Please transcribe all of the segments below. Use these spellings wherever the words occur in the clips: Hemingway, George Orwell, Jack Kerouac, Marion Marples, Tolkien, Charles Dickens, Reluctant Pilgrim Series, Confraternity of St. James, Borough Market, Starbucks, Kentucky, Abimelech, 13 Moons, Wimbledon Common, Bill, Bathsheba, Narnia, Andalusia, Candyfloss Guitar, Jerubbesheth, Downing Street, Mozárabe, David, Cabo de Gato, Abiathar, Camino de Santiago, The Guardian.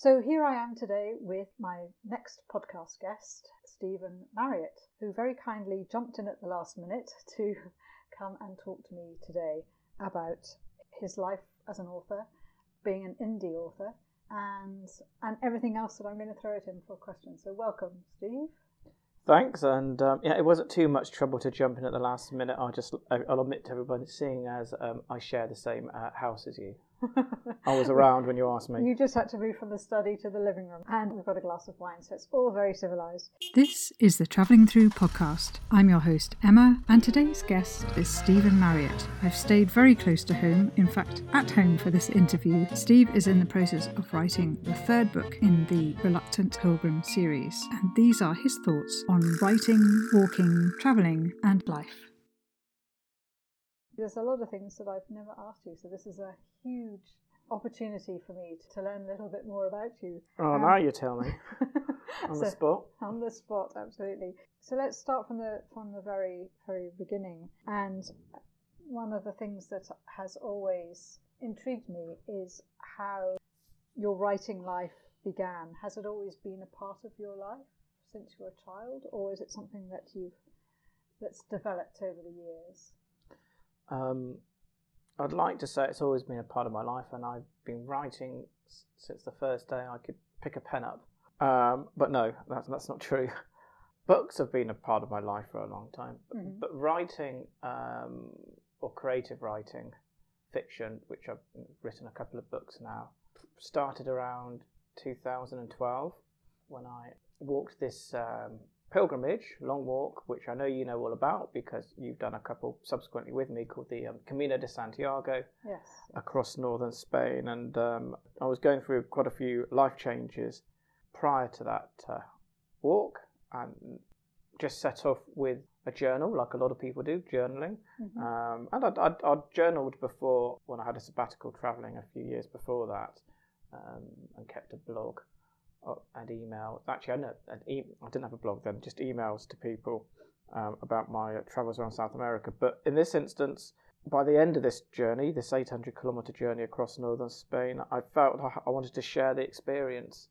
So here I am today with my next podcast guest, Stephen Marriott, who very kindly jumped in at the last minute to come and talk to me today about his life as an author, being an indie author, and everything else that I'm going to throw at him for questions. So welcome, Steve. Thanks, and it wasn't too much trouble to jump in at the last minute. I'll admit to everybody, seeing as I share the same house as you. I was around when you asked me. You just had to move from the study to the living room, and we've got a glass of wine, so it's all very civilised. This is the Travelling Through podcast. I'm your host, Emma, and today's guest is Stephen Marriott. I've stayed very close to home, in fact, at home for this interview. Steve is in the process of writing the third book in the Reluctant Pilgrim series, and these are his thoughts on writing, walking, travelling, and life. There's a lot of things that I've never asked you, so this is a huge opportunity for me to learn a little bit more about you. Oh, now you tell me. On the spot. On the spot, absolutely. So let's start from the very, very beginning. And one of the things that has always intrigued me is how your writing life began. Has it always been a part of your life since you were a child, or is it something that that's developed over the years? I'd like to say it's always been a part of my life, and I've been writing since the first day I could pick a pen up. But no, that's not true. Books have been a part of my life for a long time, mm-hmm. But writing or creative writing, fiction, which I've written a couple of books now, started around 2012 when I walked this pilgrimage, long walk, which I know you know all about because you've done a couple subsequently with me, called the Camino de Santiago. Yes. Across northern Spain, and I was going through quite a few life changes prior to that walk, and just set off with a journal, like a lot of people do, journaling. Mm-hmm. And I'd journaled before when I had a sabbatical travelling a few years before that, and kept a blog. And email. Actually, I didn't have a blog then, just emails to people about my travels around South America. But in this instance, by the end of this journey, this 800-kilometre journey across northern Spain, I felt I wanted to share the experience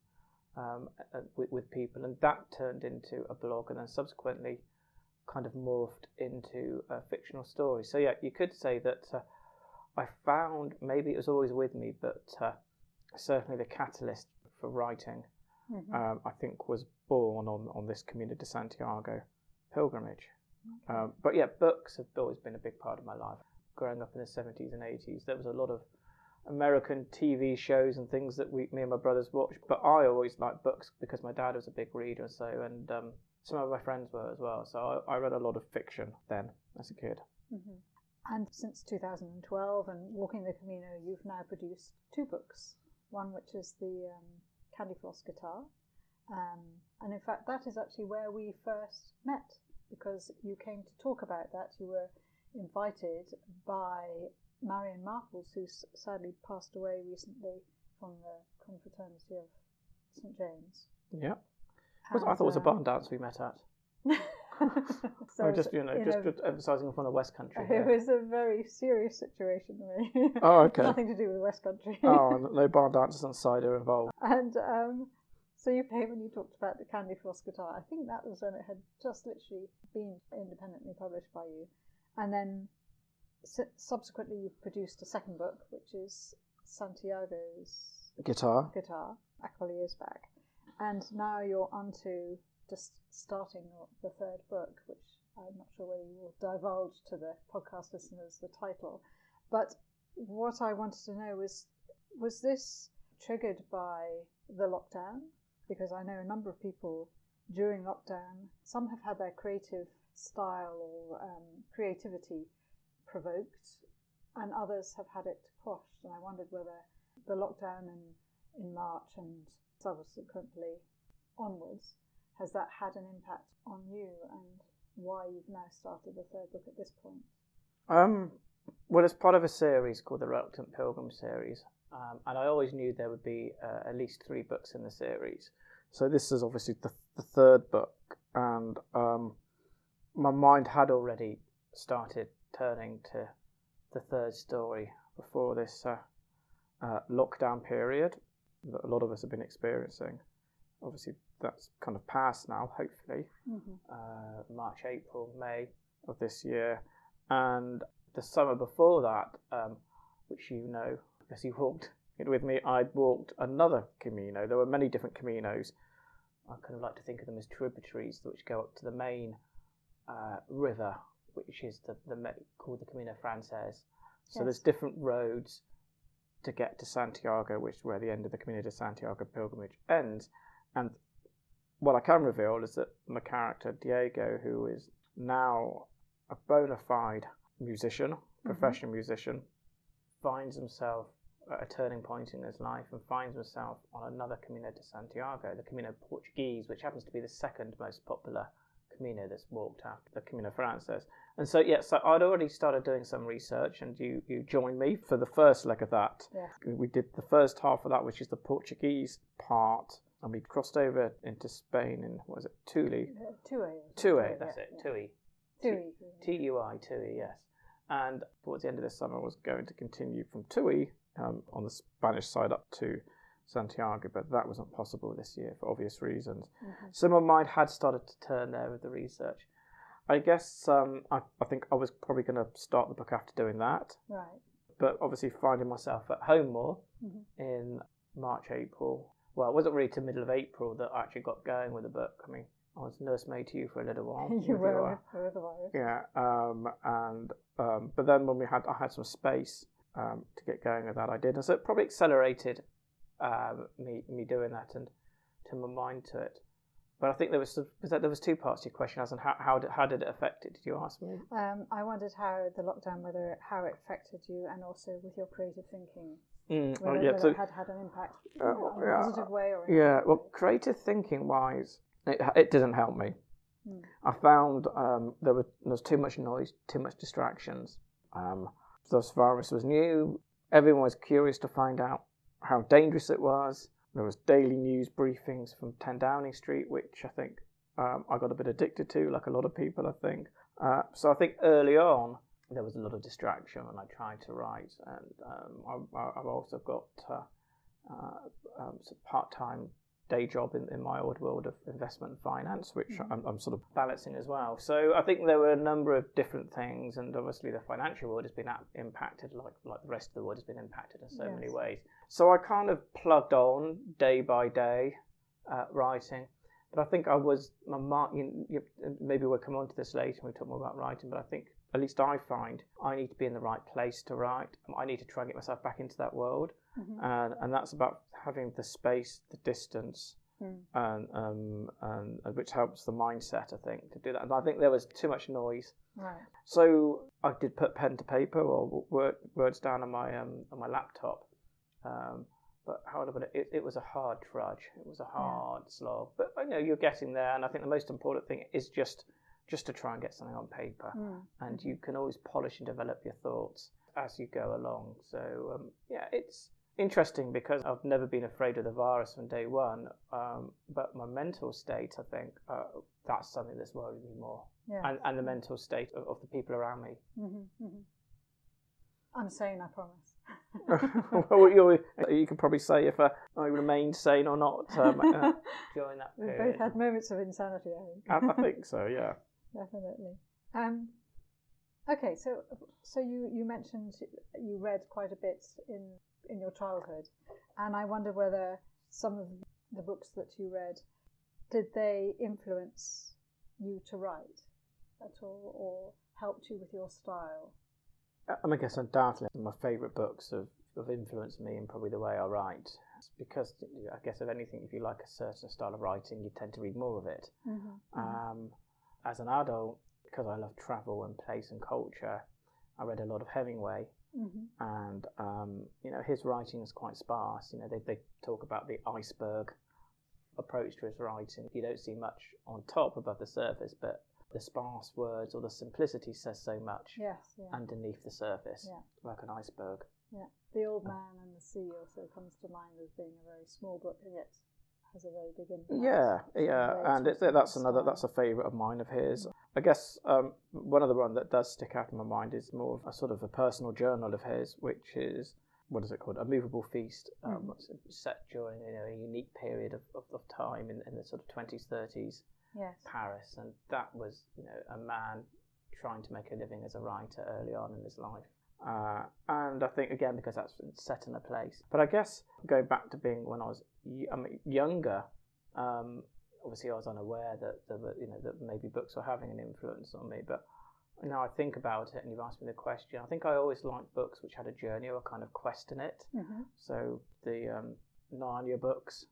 with people, and that turned into a blog, and then subsequently kind of morphed into a fictional story. So yeah, you could say that I found, maybe it was always with me, but certainly the catalyst for writing, mm-hmm. I think, was born on this Camino de Santiago pilgrimage. Okay. But yeah, books have always been a big part of my life. Growing up in the 70s and 80s, there was a lot of American TV shows and things that me and my brothers watched, but I always liked books because my dad was a big reader, so, and some of my friends were as well, so I read a lot of fiction then as a kid. Mm-hmm. And since 2012 and walking the Camino, you've now produced two books, one which is the Candyfloss Guitar, and in fact that is actually where we first met, because you came to talk about that. You were invited by Marion Marples, who sadly passed away recently from the confraternity of St James. Yeah, and I thought it was a barn dance we met at. So I'm just emphasising from the West Country. It was a very serious situation for me. Oh, okay. Nothing to do with West Country. Oh, no bar dancers on side are involved. And so you came and you talked about the Candyfloss Guitar. I think that was when it had just literally been independently published by you. And then subsequently you produced a second book, which is Santiago's Guitar a couple of years back. And now you're onto just starting the third book, which I'm not sure whether you will divulge to the podcast listeners the title. But what I wanted to know was this triggered by the lockdown? Because I know a number of people during lockdown, some have had their creative style or creativity provoked, and others have had it quashed. And I wondered whether the lockdown in March and subsequently onwards, has that had an impact on you, and why you've now started the third book at this point? Well, it's part of a series called the Reluctant Pilgrim Series, and I always knew there would be at least three books in the series. So this is obviously the third book, and my mind had already started turning to the third story before this lockdown period. that a lot of us have been experiencing. Obviously, that's kind of passed now, hopefully, March, April, May of this year. And the summer before that, which you know, because you walked it with me, I walked another Camino. There were many different Caminos. I kind of like to think of them as tributaries which go up to the main river, which is called the Camino Frances. So yes, there's different roads to get to Santiago, which is where the end of the Camino de Santiago pilgrimage ends. And what I can reveal is that my character, Diego, who is now a bona fide musician, professional musician, finds himself at a turning point in his life and finds himself on another Camino de Santiago, the Camino Portuguese, which happens to be the second most popular Camino that's walked after the Camino Frances. And so, yeah, so I'd already started doing some research, and you joined me for the first leg of that. Yeah. We did the first half of that, which is the Portuguese part, and we crossed over into Spain in, what was it, Tui? Tui, that's it, Tui. Tui, Tui, yes. And towards the end of this summer, I was going to continue from Tui on the Spanish side up to Santiago, but that wasn't possible this year for obvious reasons. Some of mine had started to turn there with the research. I guess I think I was probably going to start the book after doing that. Right. But obviously finding myself at home more in March, April. Well, it wasn't really till middle of April that I actually got going with the book. I mean, I was nursemaid to you for a little while. You were for a while. Yeah. But then when I had some space to get going with that, I did. And so it probably accelerated me doing that and turned my mind to it. But I think there was two parts to your question, as in how did it affect it? Did you ask me? I wondered how the lockdown, how it affected you, and also with your creative thinking, whether it had an impact in a positive way or well, creative thinking wise, it didn't help me. I found there was too much noise, too much distractions. This virus was new. Everyone was curious to find out how dangerous it was. There was daily news briefings from 10 Downing Street, which I think I got a bit addicted to, like a lot of people, I think. So I think early on, there was a lot of distraction when I tried to write. And I've also got a part-time day job in my old world of investment and finance, which I'm sort of balancing as well. So I think there were a number of different things. And obviously the financial world has been impacted, like the rest of the world has been impacted in so many ways. So I kind of plugged on day by day writing, but I think I was, maybe we'll come on to this later when we talk more about writing, but I think, at least I find, I need to be in the right place to write. I need to try and get myself back into that world, and that's about having the space, the distance, and which helps the mindset, I think, to do that. And I think there was too much noise. Right. So I did put pen to paper or words down on my laptop. But however, it was a hard trudge. It was a hard slog. But I know you're getting there, and I think the most important thing is just to try and get something on paper. And you can always polish and develop your thoughts as you go along. So it's interesting because I've never been afraid of the virus from day one. But my mental state, I think, that's something that's worried me more, and the mental state of the people around me. I'm sane, I promise. Well, you can probably say if I remained sane or not during that period. We both had moments of insanity, I think. I think so, yeah. Definitely. Okay, so you mentioned you read quite a bit in your childhood, and I wonder whether some of the books that you read, did they influence you to write at all, or helped you with your style? I guess undoubtedly my favourite books have influenced me in probably the way I write. It's because I guess if anything, if you like a certain style of writing, you tend to read more of it. As an adult, because I love travel and place and culture, I read a lot of Hemingway, and his writing is quite sparse. You know, they talk about the iceberg approach to his writing. You don't see much on top above the surface, but the sparse words or the simplicity says so much underneath the surface, like an iceberg. Yeah, The Old Man and the Sea also comes to mind as being a very small book, and yet has a very big impact. And that's a favourite of mine of his. I guess one that does stick out in my mind is more of a sort of a personal journal of his, which is what is it called? A movable feast, set during a unique period of time in the sort of 20s, 30s Paris. And that was a man trying to make a living as a writer early on in his life. And I think, again, because that's set in a place. But I guess going back to being when I was younger, obviously I was unaware that there were, that maybe books were having an influence on me. But now I think about it, and you've asked me the question, I think I always liked books which had a journey or a kind of quest in it. Mm-hmm. So the Narnia books,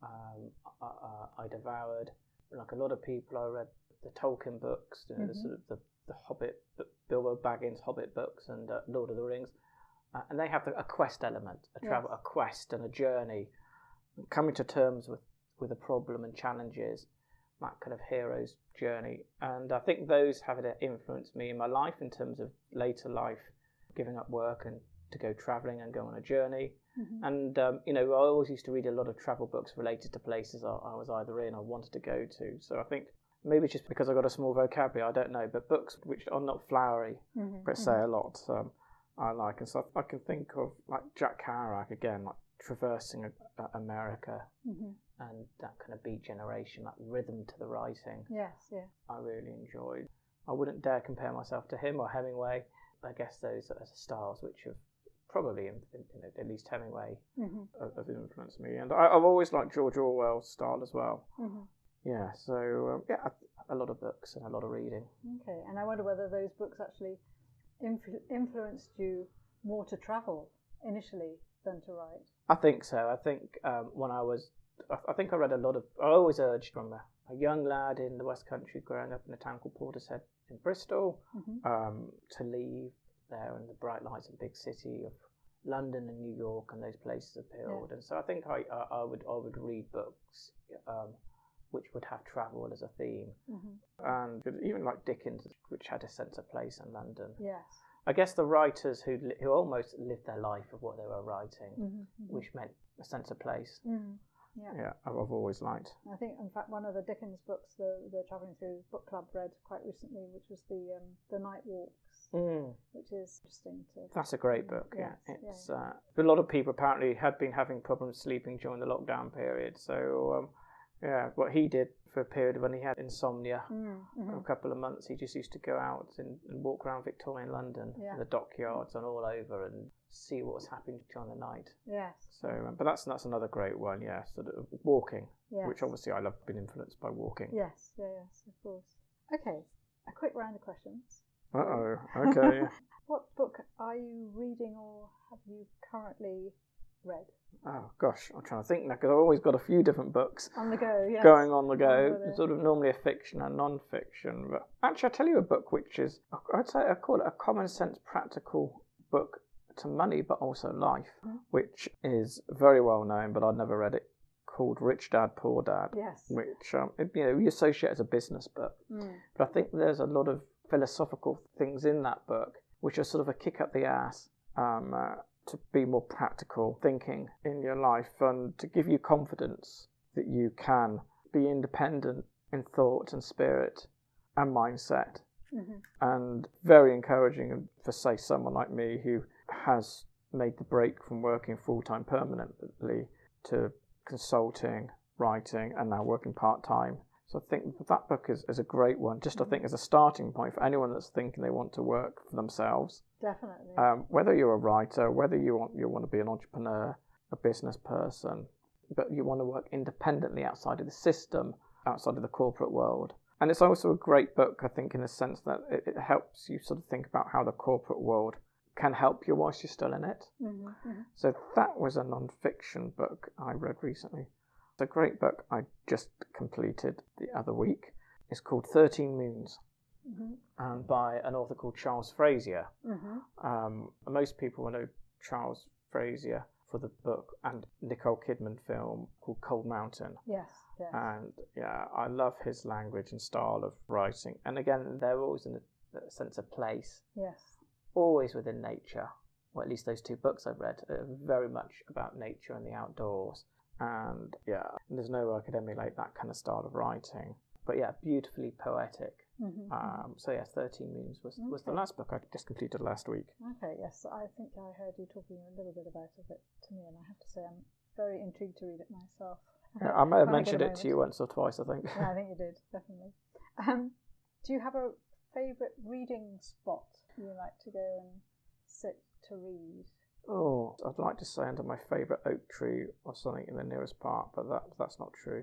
I devoured. Like a lot of people, I read the Tolkien books, the sort of the Hobbit, Bilbo Baggins' Hobbit books, and Lord of the Rings, and they have a quest element, a travel, a quest, and a journey, coming to terms with a problem and challenges, that kind of hero's journey. And I think those have influenced me in my life in terms of later life, giving up work and to go travelling and go on a journey. Mm-hmm. And I always used to read a lot of travel books related to places I was either in or wanted to go to. So I think maybe it's just because I got a small vocabulary, I don't know, but books which are not flowery but say a lot, I like. And so I can think of like Jack Kerouac again, like traversing America and that kind of beat generation, that rhythm to the writing. I really enjoyed. I wouldn't dare compare myself to him or Hemingway. I guess those are styles which have probably, at least Hemingway, have influenced me. And I've always liked George Orwell's style as well. Yeah, so a lot of books and a lot of reading. Okay, and I wonder whether those books actually influenced you more to travel initially than to write. I think so. I think when I was, I think I read a lot of. I always urged from a young lad in the West Country, growing up in a town called Portishead in Bristol, to leave there and the bright lights of big city of London and New York and those places appealed. And so I think I would read books which would have travel as a theme, and even like Dickens, which had a sense of place in London. I guess the writers who almost lived their life of what they were writing, which meant a sense of place. I've always liked. I think, in fact, one of the Dickens books the Travelling Through Book Club read quite recently, which was the Night Walks, which is interesting too. That's a great book. It's a lot of people apparently had been having problems sleeping during the lockdown period. So what he did for a period when he had insomnia, a couple of months, he just used to go out and walk around Victorian London, the dockyards and all over, and see what was happening during the night. So, but that's another great one. Sort of walking, which obviously I love being influenced by walking. Yes, of course. Okay, a quick round of questions. Okay. What book are you reading or have you currently read? Oh gosh, I'm trying to think now because I've always got a few different books on the go, going on the go. It's sort of normally a fiction and non-fiction, but actually I tell you a book which is, I'd say I call it a common sense practical book to money but also life, which is very well known, but I'd never read it. Called Rich Dad Poor Dad, which we associate as a business book, but I think there's a lot of philosophical things in that book which are sort of a kick up the ass. To be more practical thinking in your life and to give you confidence that you can be independent in thought and spirit and mindset, and very encouraging for, say, someone like me who has made the break from working full-time permanently to consulting, writing, and now working part-time. So I think that book is a great one, just I think as a starting point for anyone that's thinking they want to work for themselves. Definitely. Whether you're a writer, whether you want to be an entrepreneur, a business person, but you want to work independently outside of the system, outside of the corporate world. And it's also a great book, I think, in the sense that it helps you sort of think about how the corporate world can help you whilst you're still in it. So that was a non-fiction book I read recently. The great book I just completed the other week is called 13 Moons, by an author called Charles Frazier. Most people know Charles Frazier for the book and Nicole Kidman film called Cold Mountain. Yes. And I love his language and style of writing. And again, they're always in a sense of place. Always within nature, or at least those two books I've read are very much about nature and the outdoors. And there's nowhere I could emulate that kind of style of writing. But beautifully poetic Mm-hmm. So yes, 13 Moons was the last book I just completed last week. Okay, yes, I think I heard you talking a little bit about it to me, and I have to say I'm very intrigued to read it myself. Yeah, I may have mentioned it to you once or twice, I think. Yeah, I think you did, definitely. Do you have a favourite reading spot you like to go and sit to read? Oh, I'd like to say under my favourite oak tree or something in the nearest park, but that's not true.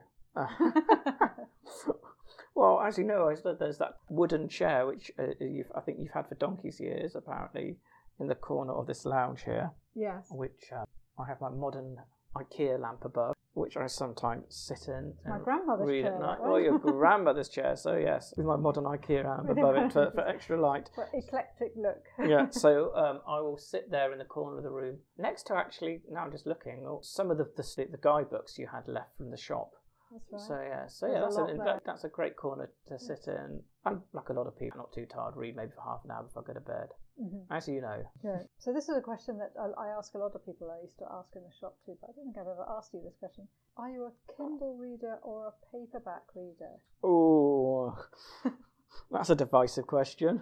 Well, as you know, there's that wooden chair which I think you've had for donkey's years, apparently, in the corner of this lounge here. Yes. Which I have my modern IKEA lamp above, which I sometimes sit in and read at night. Well, your grandmother's chair, so yes, with my modern IKEA lamp above it for extra light. For eclectic look. Yeah, so I will sit there in the corner of the room. Next to actually, now I'm just looking, some of the guidebooks you had left from the shop. That's right. So yeah, that's a great corner to sit in. I'm like a lot of people, not too tired, read maybe for half an hour before I go to bed. Mm-hmm. As you know. Yeah. So this is a question that I ask a lot of people. I used to ask in the shop too, but I don't think I've ever asked you this question. Are you a Kindle reader or a paperback reader? Oh, that's a divisive question.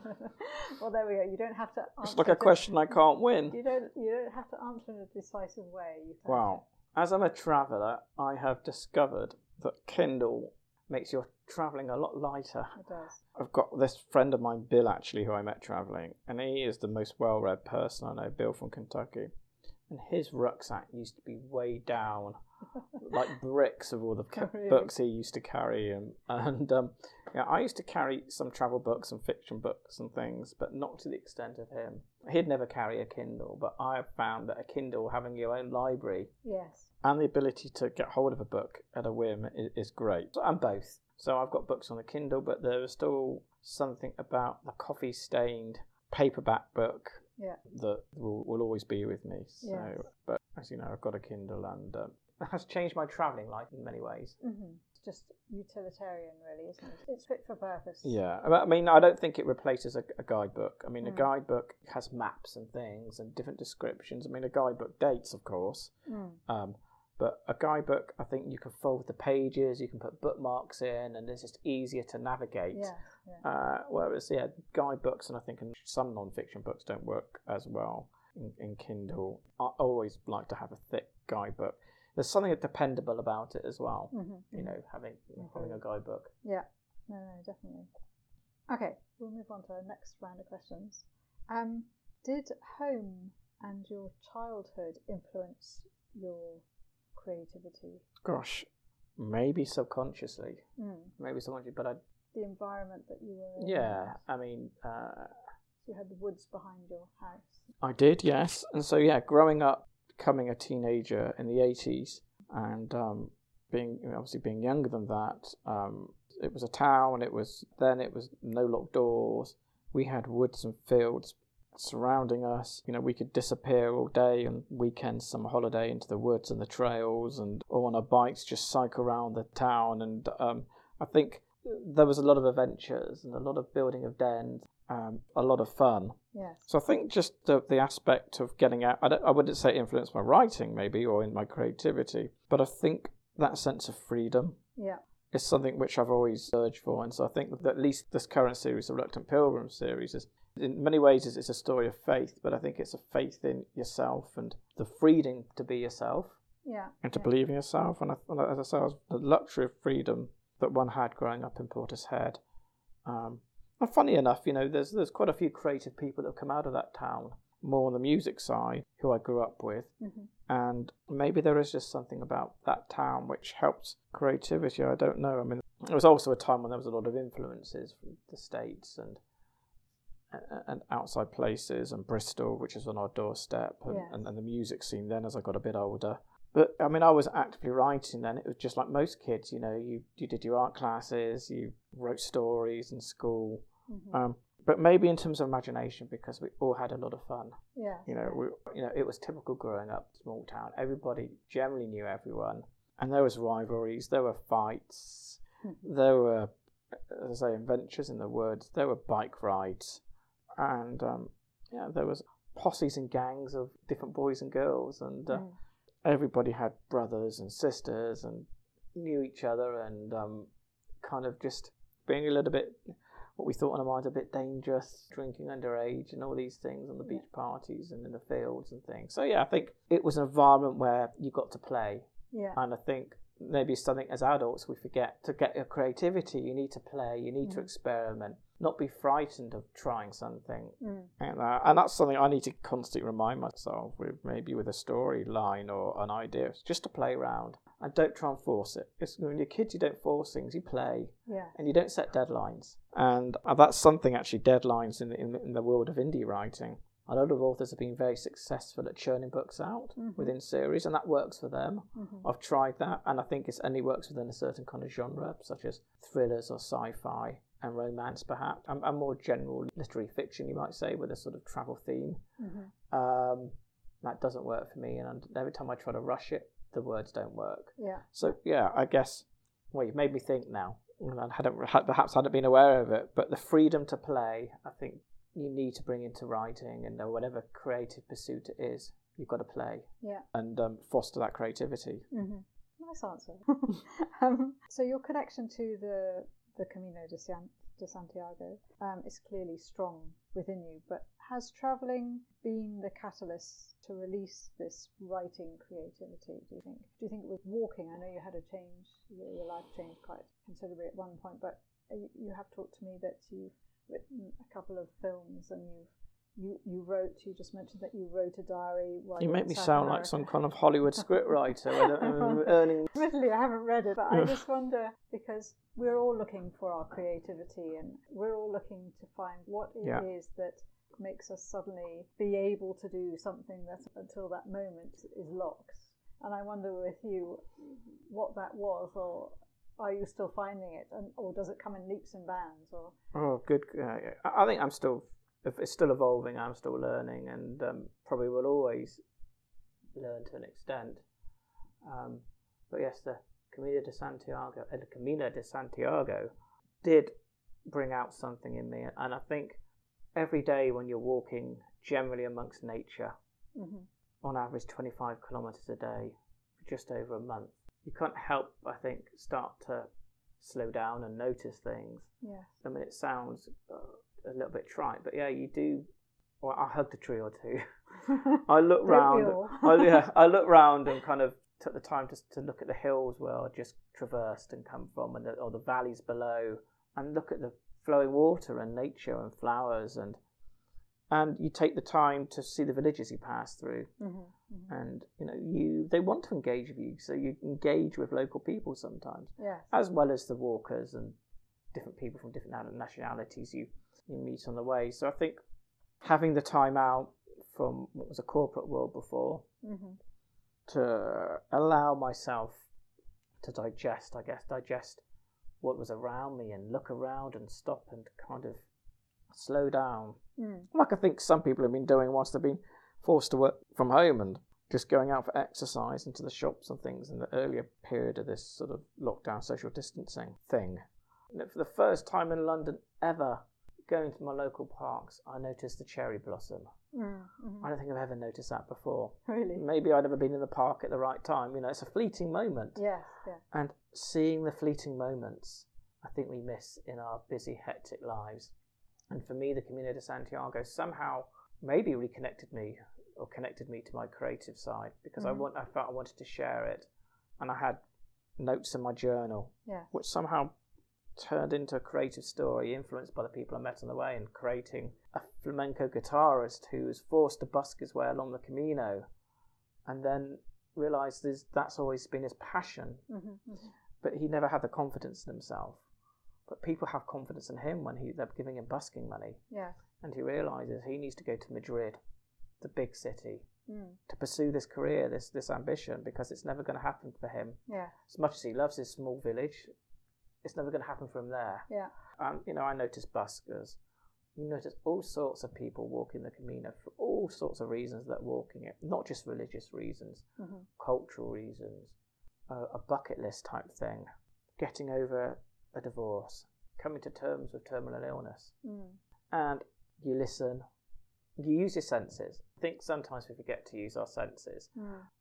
Well, there we go. You don't have to answer. It's like a question I can't win. You don't have to answer in a decisive way. Wow. As I'm a traveller, I have discovered that Kindle makes your travelling a lot lighter. It does. I've got this friend of mine, Bill, actually, who I met travelling, and he is the most well-read person I know, Bill from Kentucky. And his rucksack used to be weighed down like bricks of all the books he used to carry. And yeah, I used to carry some travel books and fiction books and things, but not to the extent of him. He'd never carry a Kindle, but I have found that a Kindle, having your own library, yes, and the ability to get hold of a book at a whim is great. And both. So I've got books on the Kindle, but there is still something about the coffee-stained paperback book that will always be with me. So, yes. But as you know, I've got a Kindle, and it has changed my travelling life in many ways. Mm-hmm. It's just utilitarian, really, isn't it? It's fit for purpose. Yeah, I mean, I don't think it replaces a guidebook. I mean, a guidebook has maps and things and different descriptions. I mean, a guidebook dates, of course. But a guidebook, I think you can fold the pages, you can put bookmarks in, and it's just easier to navigate. Yeah. Whereas, guidebooks and I think some non-fiction books don't work as well in Kindle. I always like to have a thick guidebook. There's something dependable about it as well, you know, having a guidebook. Yeah, no, definitely. Okay, we'll move on to our next round of questions. Did home and your childhood influence your creativity? Gosh, maybe subconsciously. Maybe subconsciously, but the environment that you were in. Yeah, I mean... you had the woods behind your house. I did, yes. And so, yeah, growing up, becoming a teenager in the 80s, and being younger than that, it was a town, it was no locked doors. We had woods and fields surrounding us. You know, we could disappear all day and weekends, summer holiday, into the woods and the trails, and or on our bikes just cycle around the town. And I think there was a lot of adventures and a lot of building of dens, a lot of fun. Yes. So I think just the aspect of getting out, I wouldn't say influenced my writing maybe or in my creativity, but I think that sense of freedom is something which I've always urged for. And so I think that at least this current series, the Reluctant Pilgrim series, is in many ways it's a story of faith, but I think it's a faith in yourself and the freedom to be yourself and to believe in yourself. And as I said, the luxury of freedom that one had growing up in Portishead. And funny enough, you know, there's quite a few creative people that have come out of that town, more on the music side, who I grew up with. Mm-hmm. And maybe there is just something about that town which helps creativity. I don't know. I mean, it was also a time when there was a lot of influences from the States and outside places, and Bristol, which is on our doorstep, and the music scene then as I got a bit older. But I mean, I was actively writing then. It was just like most kids, you know, you did your art classes, you wrote stories in school. Mm-hmm. But maybe in terms of imagination, because we all had a lot of fun. Yeah. You know, it was typical growing up, small town. Everybody generally knew everyone, and there was rivalries, there were fights, there were, as I say, adventures in the woods, there were bike rides, and there was posses and gangs of different boys and girls, and. Everybody had brothers and sisters and knew each other, and kind of just being a little bit what we thought on our minds a bit dangerous, drinking underage and all these things on the beach parties and in the fields and things. So yeah, I think it was an environment where you got to play. Yeah. And I think maybe something as adults we forget, to get your creativity, you need to play, you need to experiment, not be frightened of trying something. And that's something I need to constantly remind myself with, maybe with a storyline or an idea. It's just to play around and don't try and force it. It's, when you're kids, you don't force things, you play. Yeah. And you don't set deadlines. And that's something, actually, deadlines in the world of indie writing. A lot of authors have been very successful at churning books out within series, and that works for them. I've tried that, and I think it only works within a certain kind of genre, such as thrillers or sci-fi and romance, perhaps, and more general literary fiction, you might say, with a sort of travel theme. That doesn't work for me, and every time I try to rush it, the words don't work. Yeah. So, yeah, I guess, well, you've made me think now, and I hadn't been aware of it, but the freedom to play, I think, you need to bring into writing, and whatever creative pursuit it is, you've got to play. Yeah. And foster that creativity. Nice answer. So your connection to the Camino de Santiago is clearly strong within you, but has travelling been the catalyst to release this writing creativity, do you think? Do you think with walking, I know you had a change, your life changed quite considerably at one point, but you have talked to me that you've written a couple of films, and you just mentioned that you wrote a diary. You make me sound like some kind of Hollywood scriptwriter. Admittedly, I haven't read it, but I just wonder, because we're all looking for our creativity, and we're all looking to find what it is that makes us suddenly be able to do something that until that moment is locked. And I wonder with you what that was, or are you still finding it, or does it come in leaps and bounds? Or I think it's still evolving. I'm still learning, and probably will always learn to an extent. But yes, the Camino de Santiago did bring out something in me, and I think every day when you're walking, generally amongst nature, on average 25 kilometres a day for just over a month. You can't help, I think, start to slow down and notice things. Yeah. I mean, it sounds a little bit trite, but yeah, you do. Well, I hugged a tree or two. I looked round. I looked round and kind of took the time just to look at the hills where I just traversed and come from, or the valleys below, and look at the flowing water and nature and flowers, and you take the time to see the villages you pass through. And they want to engage with you, so you engage with local people sometimes, as well as the walkers and different people from different nationalities you meet on the way. So I think having the time out from what was a corporate world before to allow myself to digest what was around me and look around and stop and kind of slow down, like I think some people have been doing whilst they've been forced to work from home, and just going out for exercise into the shops and things in the earlier period of this sort of lockdown social distancing thing. And for the first time in London ever, going to my local parks, I noticed the cherry blossom. I don't think I've ever noticed that before. Really? Maybe I'd never been in the park at the right time. It's a fleeting moment. Yeah. And seeing the fleeting moments, I think we miss in our busy, hectic lives. And for me, the Camino de Santiago somehow maybe reconnected me, or connected me to my creative side, because I felt I wanted to share it, and I had notes in my journal, which somehow turned into a creative story influenced by the people I met on the way, and creating a flamenco guitarist who was forced to busk his way along the Camino, and then realised that's always been his passion, but he never had the confidence in himself. But people have confidence in him when they're giving him busking money. Yeah. And he realises he needs to go to Madrid, the big city, to pursue this career, this ambition, because it's never going to happen for him. Yeah. As much as he loves his small village, it's never going to happen from there. Yeah. I noticed buskers. You notice all sorts of people walking the Camino for all sorts of reasons that walking it, not just religious reasons, cultural reasons, a bucket list type thing, getting over a divorce, coming to terms with terminal illness, and you listen you use your senses. I think sometimes we forget to use our senses.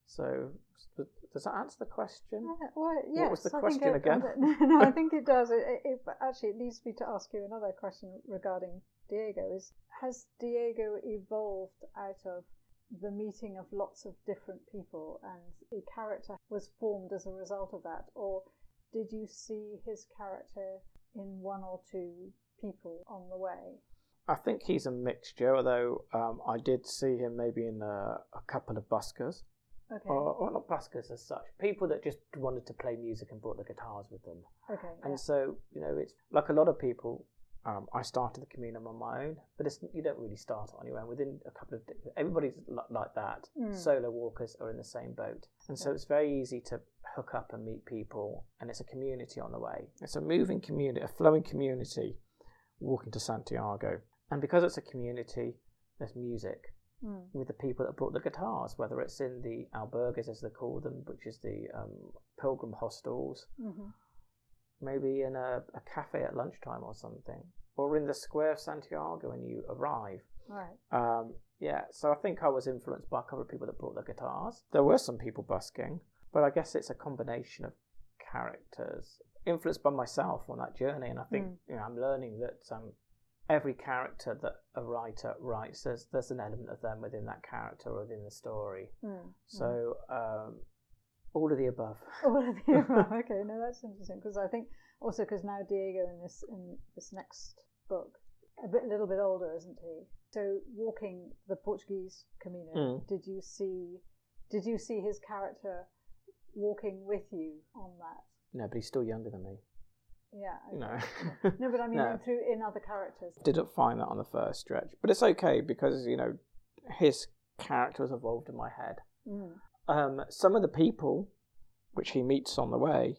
So does that answer the question? Well, yes, what was the question again? No, I think it does. But actually, it leads me to ask you another question regarding Diego. Has Diego evolved out of the meeting of lots of different people and a character was formed as a result of that? Or did you see his character in one or two people on the way? I think he's a mixture, although I did see him maybe in a couple of buskers. Okay. Or not buskers as such, people that just wanted to play music and brought the guitars with them. Okay. And so, it's like a lot of people, I started the Camino on my own, but you don't really start it on your own. Within a couple of days, everybody's like that. Solo walkers are in the same boat. And so it's very easy to hook up and meet people, and it's a community on the way. It's a moving community, a flowing community, walking to Santiago. And because it's a community, there's music with the people that brought the guitars, whether it's in the albergues, as they call them, which is the pilgrim hostels, maybe in a cafe at lunchtime or something, or in the square of Santiago when you arrive. Right. So I think I was influenced by a couple of people that brought their guitars. There were some people busking, but I guess it's a combination of characters, influenced by myself on that journey. And I think I'm learning that every character that a writer writes, there's an element of them within that character or within the story. So... all of the above. All of the above. Okay, no, that's interesting because I think also because now Diego in this next book, a little bit older, isn't he? So walking the Portuguese Camino, did you see his character walking with you on that? No, but he's still younger than me. Yeah. Okay. No. No, but I mean in other characters. Didn't find that on the first stretch, but it's okay because his character has evolved in my head. Some of the people which he meets on the way,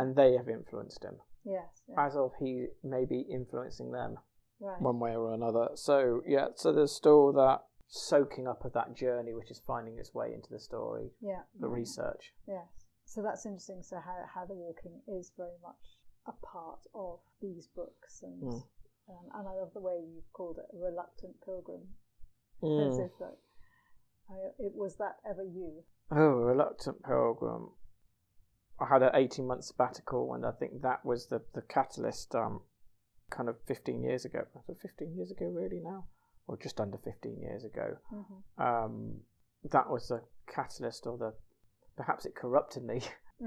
and they have influenced him. Yes. As of he may be influencing them, right, one way or another. So so there's still that soaking up of that journey, which is finding its way into the story. Yeah, the research. Yes, so that's interesting. So how the walking is very much a part of these books, and I love the way you've called it, Reluctant Pilgrim. As if that. It was that ever you? Oh, Reluctant Pilgrim. I had an 18-month sabbatical, and I think that was the catalyst, kind of 15 years ago. Was it 15 years ago really now? Or just under 15 years ago. That was the catalyst, or perhaps it corrupted me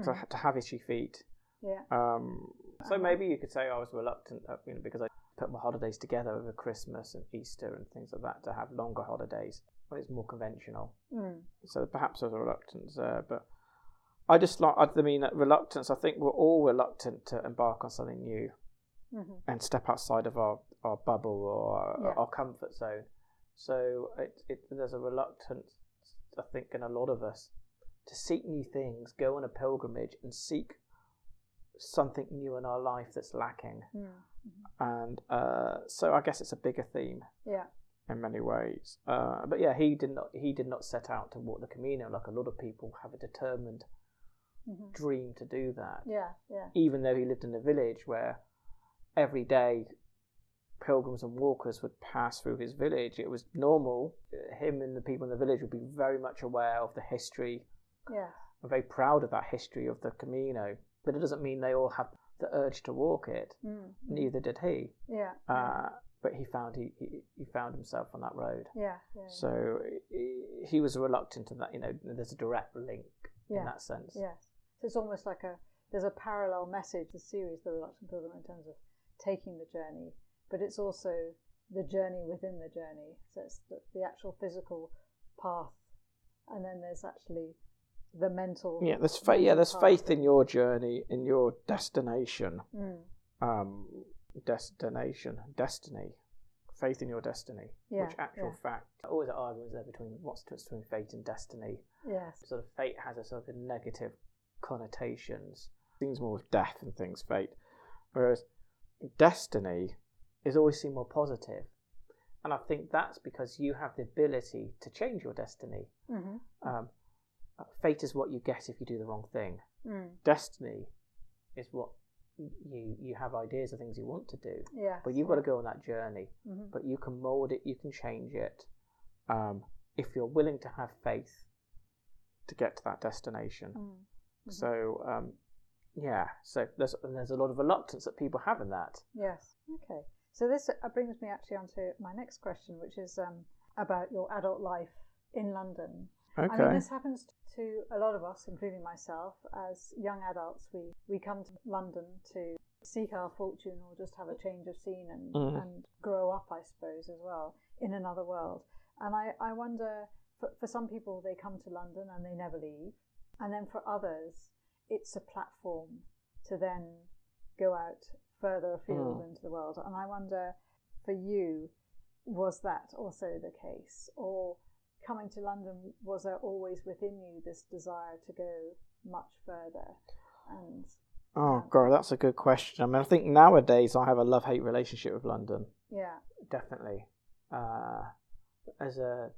to have itchy feet. Yeah. So maybe you could say I was reluctant, because I put my holidays together over Christmas and Easter and things like that to have longer holidays. It's more conventional, so perhaps there's a reluctance there, but I just reluctance. I think we're all reluctant to embark on something new and step outside of our bubble or our comfort zone, so there's a reluctance, I think, in a lot of us to seek new things, go on a pilgrimage and seek something new in our life that's lacking, and so I guess it's a bigger theme in many ways, but he did not set out to walk the Camino like a lot of people have a determined dream to do that. Even though he lived in a village where every day pilgrims and walkers would pass through his village, it was normal. Him and the people in the village would be very much aware of the history. I'm very proud of that history of the Camino, but it doesn't mean they all have the urge to walk it. Neither did he. But he found himself on that road. So he was reluctant to that. There's a direct link in that sense. So it's almost like there's a parallel message. The series, The Reluctant Pilgrim, in terms of taking the journey, but it's also the journey within the journey. So it's the actual physical path, and then there's actually the mental. There's faith in your journey, in your destination. Destiny, faith in your destiny, which fact, I always argue there between what's between fate and destiny. Sort of fate has a sort of negative connotations, things more with death and things fate, whereas destiny is always seen more positive. And I think that's because you have the ability to change your destiny. Fate is what you get if you do the wrong thing. Destiny is what you have ideas of things you want to do, but you've got to go on that journey. Mm-hmm. But you can mold it, you can change it, if you're willing to have faith to get to that destination. Mm-hmm. So so there's a lot of reluctance that people have in that. Yes. Okay. So this brings me actually onto my next question, which is about your adult life in London. Okay. I mean, this happens to a lot of us, including myself. As young adults, we come to London to seek our fortune or just have a change of scene and grow up, I suppose, as well, in another world. And I wonder, for some people, they come to London and they never leave. And then for others, it's a platform to then go out further afield into the world. And I wonder, for you, was that also the case? Or coming to London, was there always within you this desire to go much further? And that's a good question. I mean, I think nowadays I have a love-hate relationship with London. Yeah, definitely. As a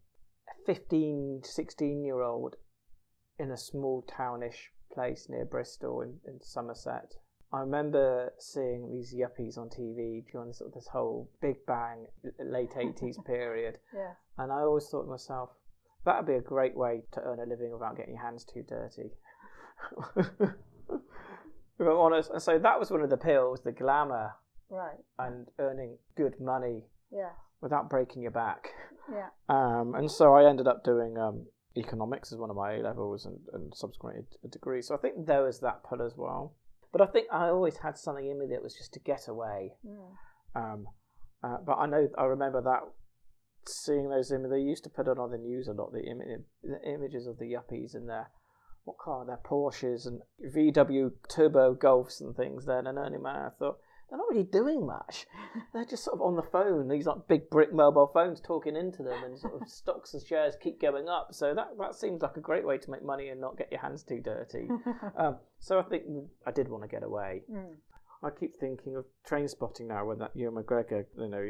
15, 16-year-old in a small townish place near Bristol in Somerset, I remember seeing these yuppies on TV during this whole Big Bang, late 80s period. Yeah. And I always thought to myself, that would be a great way to earn a living without getting your hands too dirty. If I'm honest. And so that was one of the appeals, the glamour. Right. And earning good money without breaking your back. Yeah. And so I ended up doing economics as one of my A-levels and subsequently a degree. So I think there was that pull as well. But I think I always had something in me that was just to get away. Yeah. But I remember that, seeing those images. They used to put it on the news a lot, the images of the yuppies and their Porsches and VW turbo Golfs and things then. And earning money, I thought, they're not really doing much. They're just sort of on the phone, these like big brick mobile phones talking into them, and sort of stocks and shares keep going up. So that seems like a great way to make money and not get your hands too dirty. So I think I did want to get away. Mm. I keep thinking of Trainspotting now, when that Ewan McGregor,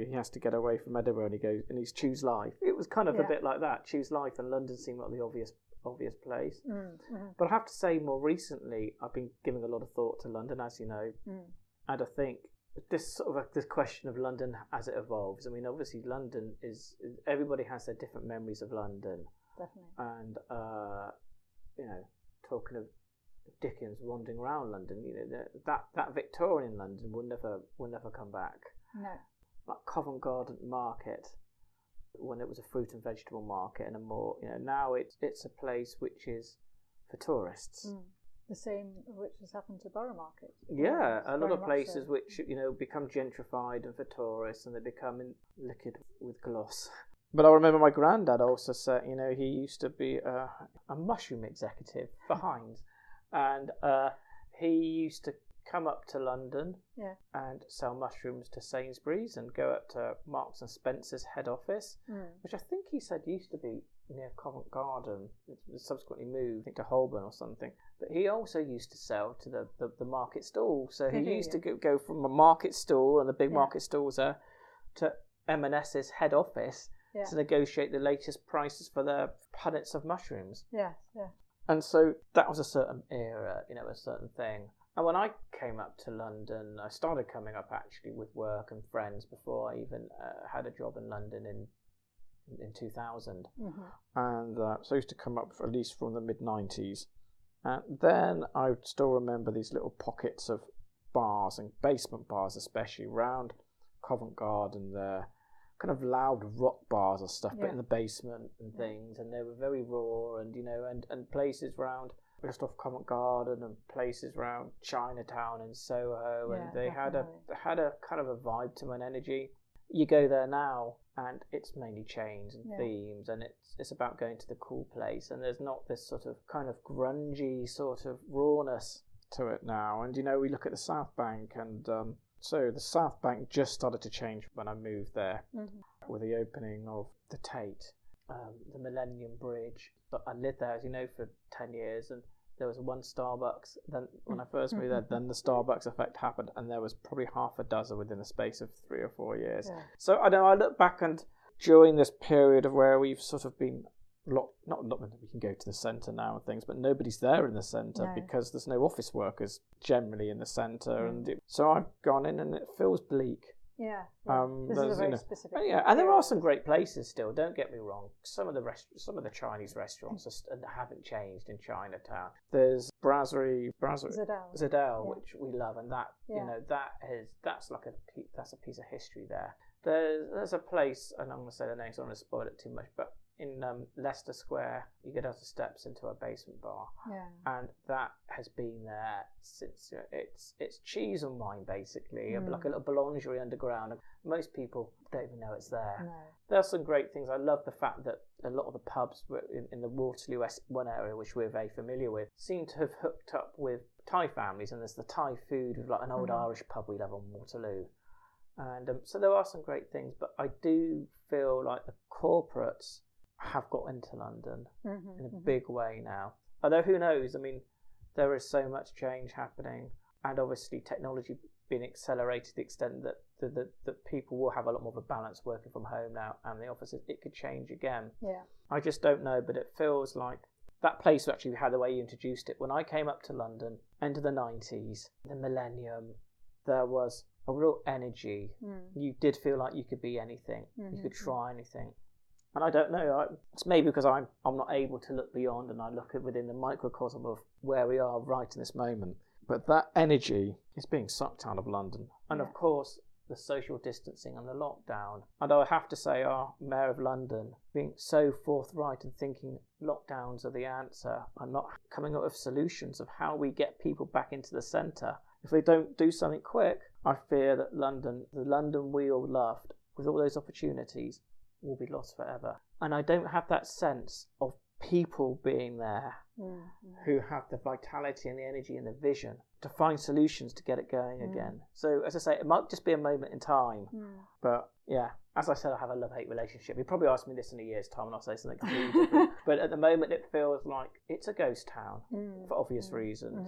he has to get away from Edinburgh and he goes and he's choose life. It was kind of a bit like that. Choose life, and London seemed like the obvious place. Mm. Mm-hmm. But I have to say, more recently, I've been giving a lot of thought to London, as you know, and I think this sort of this question of London as it evolves. I mean, obviously, London is everybody has their different memories of London. Definitely. And talking of Dickens wandering around London, that Victorian London will never come back. No. Like Covent Garden Market, when it was a fruit and vegetable market, and a more now it's a place which is for tourists. Mm. The same which has happened to Borough Market. Yeah, a lot of places which become gentrified and for tourists, and they become liquid with gloss. But I remember my granddad also said, he used to be a mushroom executive for Heinz, and he used to come up to London and sell mushrooms to Sainsbury's and go up to Marks and Spencer's head office, which I think he said used to be near Covent Garden. It subsequently moved, I think, to Holborn or something. But he also used to sell to the market stall. So he used to go from a market stall, and the big market stalls there, to M&S's head office to negotiate the latest prices for their punnets of mushrooms. Yeah, yeah. And so that was a certain era, a certain thing. And when I came up to London, I started coming up actually with work and friends before I even had a job in London in 2000. Mm-hmm. And so I used to come up at least from the mid-90s. And then I still remember these little pockets of bars, and basement bars especially, round Covent Garden there, kind of loud rock bars and stuff, but in the basement and things, and they were very raw, and and places round just off Covent Garden, and places round Chinatown and Soho, and they had a kind of a vibe to an energy. You go there now, and it's mainly chains and themes, and it's about going to the cool place, and there's not this sort of kind of grungy sort of rawness to it now. And we look at the South Bank, and so the South Bank just started to change when I moved there, with the opening of the Tate, the Millennium Bridge. But I lived there, as you know, for 10 years, and there was one Starbucks. Then when I first moved there, then the Starbucks effect happened, and there was probably half a dozen within the space of 3 or 4 years. Yeah. So I look back, and during this period of where we've sort of been not that we can go to the centre now and things, but nobody's there in the centre because there's no office workers generally in the centre, and so I've gone in and it feels bleak. This is a very specific. And there are some great places still. Don't get me wrong. Some of the Chinese restaurants haven't changed in Chinatown. There's Zedel, which we love, and that that's a piece of history there. There's a place, and I'm going to say the name, so I don't want to spoil it too much, but in Leicester Square, you go down the steps into a basement bar, and that has been there since it's cheese and wine basically, like a little boulangerie underground. Most people don't even know it's there. No. There's some great things. I love the fact that a lot of the pubs in the Waterloo one area, which we're very familiar with, seem to have hooked up with Thai families, and there's the Thai food with like an old Irish pub we love on Waterloo. And so there are some great things, but I do feel like the corporates have got into London in a big way now. Although who knows? I mean, there is so much change happening, and obviously technology being accelerated to the extent that that people will have a lot more of a balance working from home now, and the offices, it could change again. Yeah, I just don't know, but it feels like that place actually had the way you introduced it. When I came up to London, end of the 90s, the millennium, there was a real energy. You did feel like you could be anything, you could try anything. And I don't know, it's maybe because I'm not able to look beyond, and I look at within the microcosm of where we are right in this moment. But that energy is being sucked out of London. And of course, the social distancing and the lockdown. And I have to say, our Mayor of London being so forthright and thinking lockdowns are the answer and not coming up with solutions of how we get people back into the centre. If they don't do something quick, I fear that London, the London we all loved, with all those opportunities, will be lost forever. And I don't have that sense of people being there who have the vitality and the energy and the vision to find solutions to get it going again. So as I say, it might just be a moment in time, but as I said, I have a love-hate relationship. You probably ask me this in a year's time and I'll say something completely different, but at the moment it feels like it's a ghost town for obvious reasons.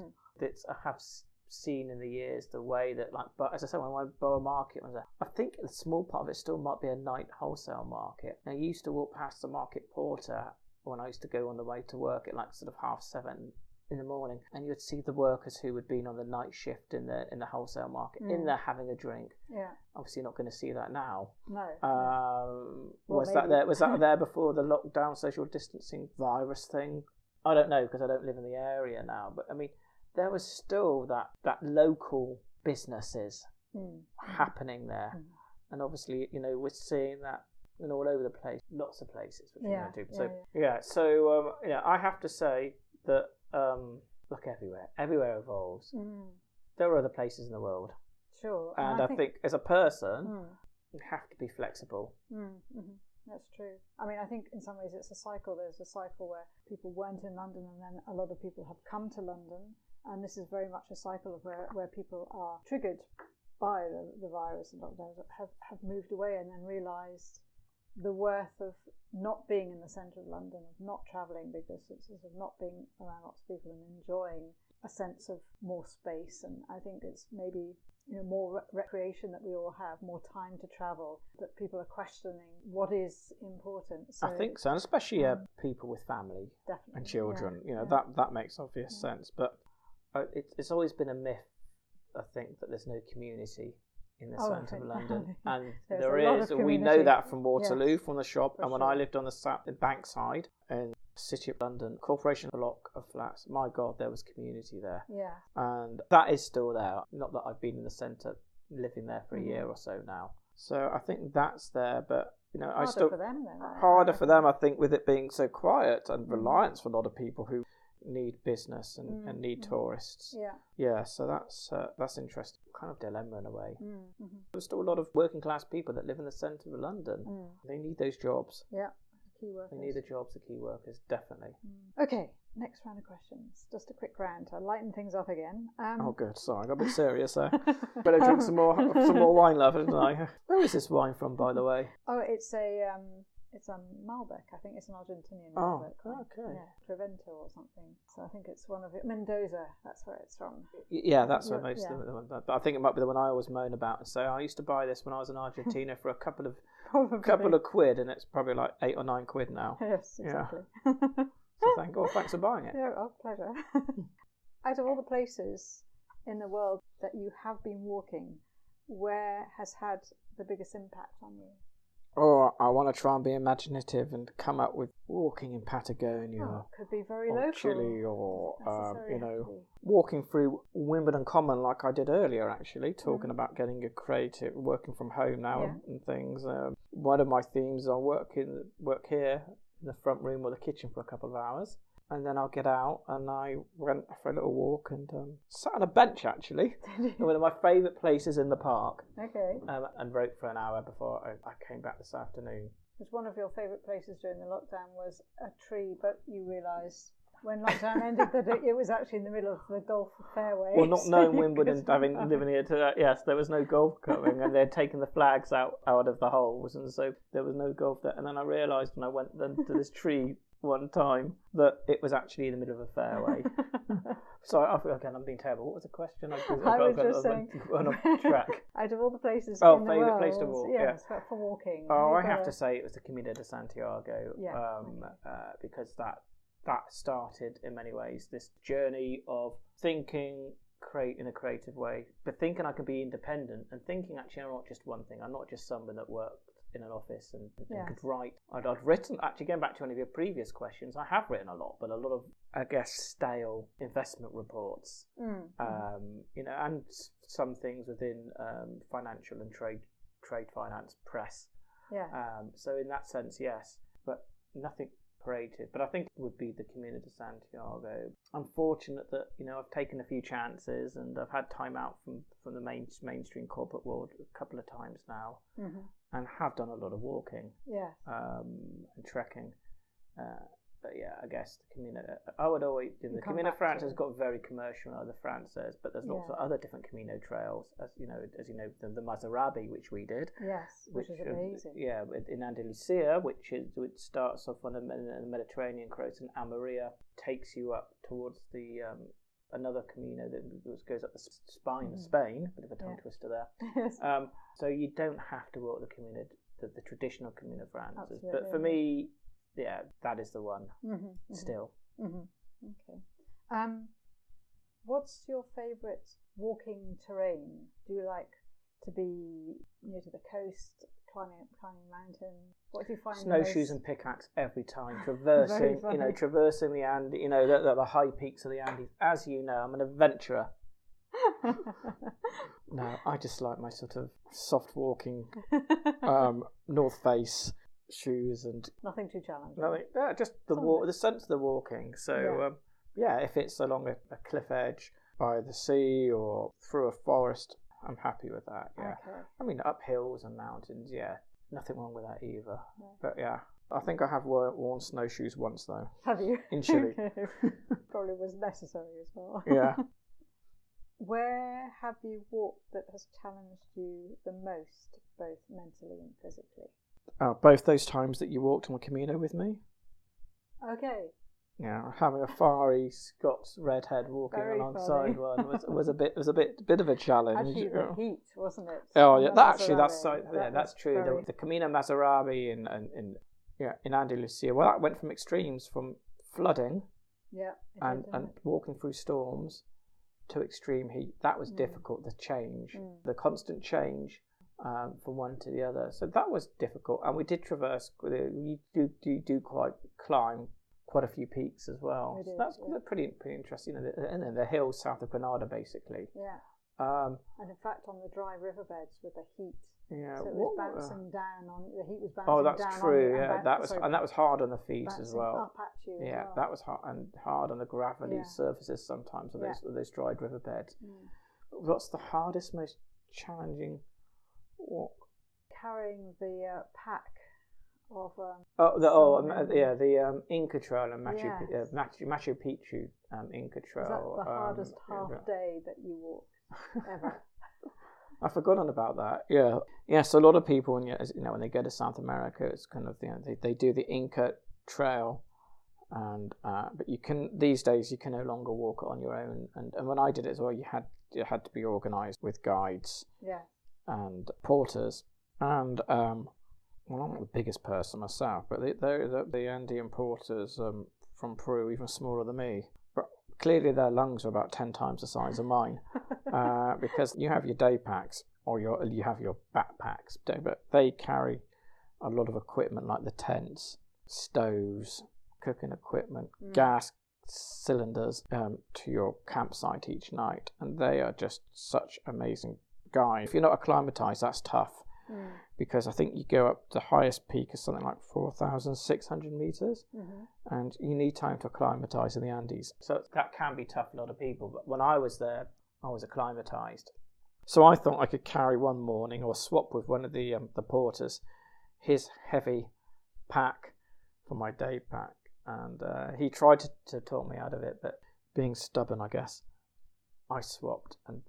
I have seen in the years the way that, like, but as I said, when I went to Borough Market, I think a small part of it still might be a night wholesale market. Now, you used to walk past the market porter when I used to go on the way to work at like sort of 7:30 in the morning, and you'd see the workers who had been on the night shift in the wholesale market in there having a drink. Yeah, obviously not going to see that now. No. Well, was that there before the lockdown social distancing virus thing? I don't know, because I don't live in the area now, but I mean, there was still that local businesses happening there. And obviously, we're seeing that in all over the place, lots of places, which we're going to do. So I have to say that, look, everywhere evolves. There are other places in the world. Sure. And I think as a person, you have to be flexible. That's true. I mean, I think in some ways it's a cycle. There's a cycle where people weren't in London, and then a lot of people have come to London. And this is very much a cycle of where people are triggered by the virus and lockdowns, have moved away and then realised the worth of not being in the centre of London, of not travelling big distances, of not being around lots of people, and enjoying a sense of more space. And I think it's maybe more recreation that we all have, more time to travel, that people are questioning what is important. So, I think so, and especially people with family and children. That makes obvious sense, but it's always been a myth, I think, that there's no community in the centre of London, and there is. We know that from Waterloo, from the shop, and when I lived on the Bankside in the City of London, Corporation block of flats, my God, there was community there. Yeah, and that is still there. Not that I've been in the centre, living there for a year or so now. So I think that's there, but harder for them. I think, with it being so quiet and reliance for a lot of people who need business and need tourists. So that's interesting, kind of dilemma in a way. There's still a lot of working class people that live in the centre of London. They need those jobs. Key workers. They need the jobs of key workers, definitely. Okay, next round of questions, just a quick round to lighten things up again. Oh good, sorry, I got a bit serious there. Better drink some more wine, love, didn't I? Where is this wine from, by the way? It's It's a Malbec, I think. It's an Argentinian Malbec. Oh, okay. Yeah, Trevento or something. So I think it's one of it. Mendoza, that's where it's from. Yeah, that's where most of them are. But I think it might be the one I always moan about and say, I used to buy this when I was in Argentina for a couple of quid, and it's probably like 8 or 9 quid now. Yes, exactly. Yeah. So thanks for buying it. Yeah, our pleasure. Out of all the places in the world that you have been walking, where has had the biggest impact on you? Or I want to try and be imaginative and come up with walking in Patagonia. Oh, could be very local. Chile, or walking through Wimbledon Common like I did earlier, actually, talking about getting a creative, working from home now and things. One of my themes, I'll work here in the front room or the kitchen for a couple of hours. And then I'll get out, and I went for a little walk and sat on a bench, actually, one of my favourite places in the park. Okay. And wrote for an hour before I came back this afternoon. Because one of your favourite places during the lockdown was a tree, but you realised when lockdown ended that it was actually in the middle of the golf fairway. Well, not knowing Wimbledon, living here today, yes, there was no golf coming, and they'd taken the flags out of the holes, and so there was no golf there. And then I realised when I went then to this tree one time that it was actually in the middle of a fairway. So I thought, again, I'm being terrible. What was the question? I was just saying, on track. Out of all the places in the world, favourite place to walk, for walking. Oh, I have to say it was the Camino de Santiago, because that started in many ways this journey of thinking, create in a creative way, but thinking I could be independent and thinking actually I'm not just one thing. I'm not just someone that works in an office and could write. I'd written, actually going back to one of your previous questions, I have written a lot, but a lot of, I guess, stale investment reports, and some things within financial and trade finance press. Yeah. So in that sense, yes, but nothing creative. But I think it would be the Camino de Santiago. I'm fortunate that I've taken a few chances and I've had time out from the mainstream corporate world a couple of times now. Mm-hmm. And have done a lot of walking, and trekking. But I guess the Camino. I would always do the Camino Frances got very commercial, the Frances, but there's lots of other different Camino trails, as you know, the Mozárabe, which we did. Yes, which is amazing. In Andalusia, which starts off on the Mediterranean coast, and Almeria takes you up towards the another Camino that goes up the spine of Spain. Bit of a tongue twister there. So you don't have to walk the Camino, the traditional Camino Frances. Absolutely. But for me, that is the one still. Mm-hmm. Okay. What's your favourite walking terrain? Do you like to be near to the coast, climbing mountains? What do you find? Snowshoes and pickaxe every time, traversing the Andes, the high peaks of the Andes. As you know, I'm an adventurer. No, I just like my sort of soft walking North Face shoes and nothing too challenging. Just the sense of the walking. So if it's along a cliff edge by the sea or through a forest, I'm happy with that. Yeah, okay. I mean up hills and mountains. Yeah, nothing wrong with that either. Yeah. But I think I have worn snowshoes once though. Have you? In Chile, probably was necessary as well. Yeah. Where have you walked that has challenged you the most, both mentally and physically? Both those times that you walked on a Camino with me. Okay. Yeah, having a fiery Scots redhead walking alongside one was a bit of a challenge. Actually, the heat, wasn't it? Oh yeah, that's true. The Camino Mozárabe in Andalusia. Well, that went from extremes, from flooding, and walking through storms, to extreme heat. That was difficult, the change, the constant change from one to the other. So that was difficult, and we did traverse. You do quite climb quite a few peaks as well. So that's pretty interesting. The hills south of Granada, basically. Yeah. And in fact, on the dry riverbeds with the heat. Yeah. So it was bouncing down on the heat was bouncing down. Oh, that's down true. On, yeah, that was hard on the feet as well. Up at you as well. That was hard on the gravelly surfaces sometimes of those dry riverbeds. Mm. What's the hardest, most challenging walk? Carrying the pack of. The Inca Trail and Machu Picchu Inca Trail. Is that the hardest half day that you walked ever? I've forgotten about that. Yeah. Yeah, so a lot of people, when they go to South America, it's kind of, they do the Inca Trail. And but you can these days you can no longer walk on your own, and when I did it as well, you had to be organised with guides, and porters, and well, I'm not the biggest person myself, but the Andean porters from Peru, even smaller than me, but clearly their lungs are about 10 times the size of mine, because you have your day packs or you have your backpacks, but they carry a lot of equipment like the tents, stoves, cooking equipment, gas cylinders to your campsite each night, and they are just such amazing guys. If you're not acclimatized, that's tough, because I think you go up the highest peak is something like 4,600 meters, and you need time to acclimatize in the Andes. So that can be tough for a lot of people, but when I was there, I was acclimatized. So I thought I could carry one morning or swap with one of the porters, his heavy pack for my day pack. And he tried to talk me out of it, but being stubborn, I guess, I swapped. And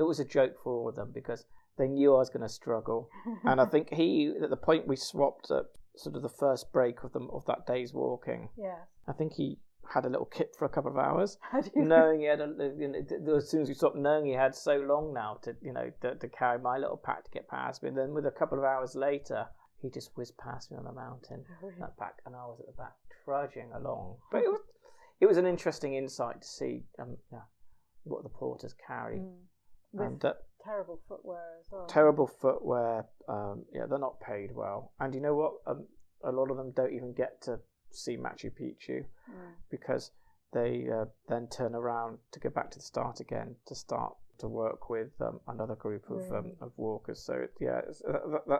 it was a joke for all of them because they knew I was going to struggle. And I think at the point we swapped at sort of the first break of that day's walking, I think he had a little kip for a couple of hours, knowing he had, as soon as we stopped, knowing he had so long now to carry my little pack to get past me. And then with a couple of hours later, he just whizzed past me on the mountain, that back, and I was at the back, trudging along. But it was an interesting insight to see what the porters carry. With terrible footwear as well. Terrible footwear. They're not paid well. And you know what? A lot of them don't even get to see Machu Picchu because they then turn around to go back to the start again to start to work with another group of walkers, so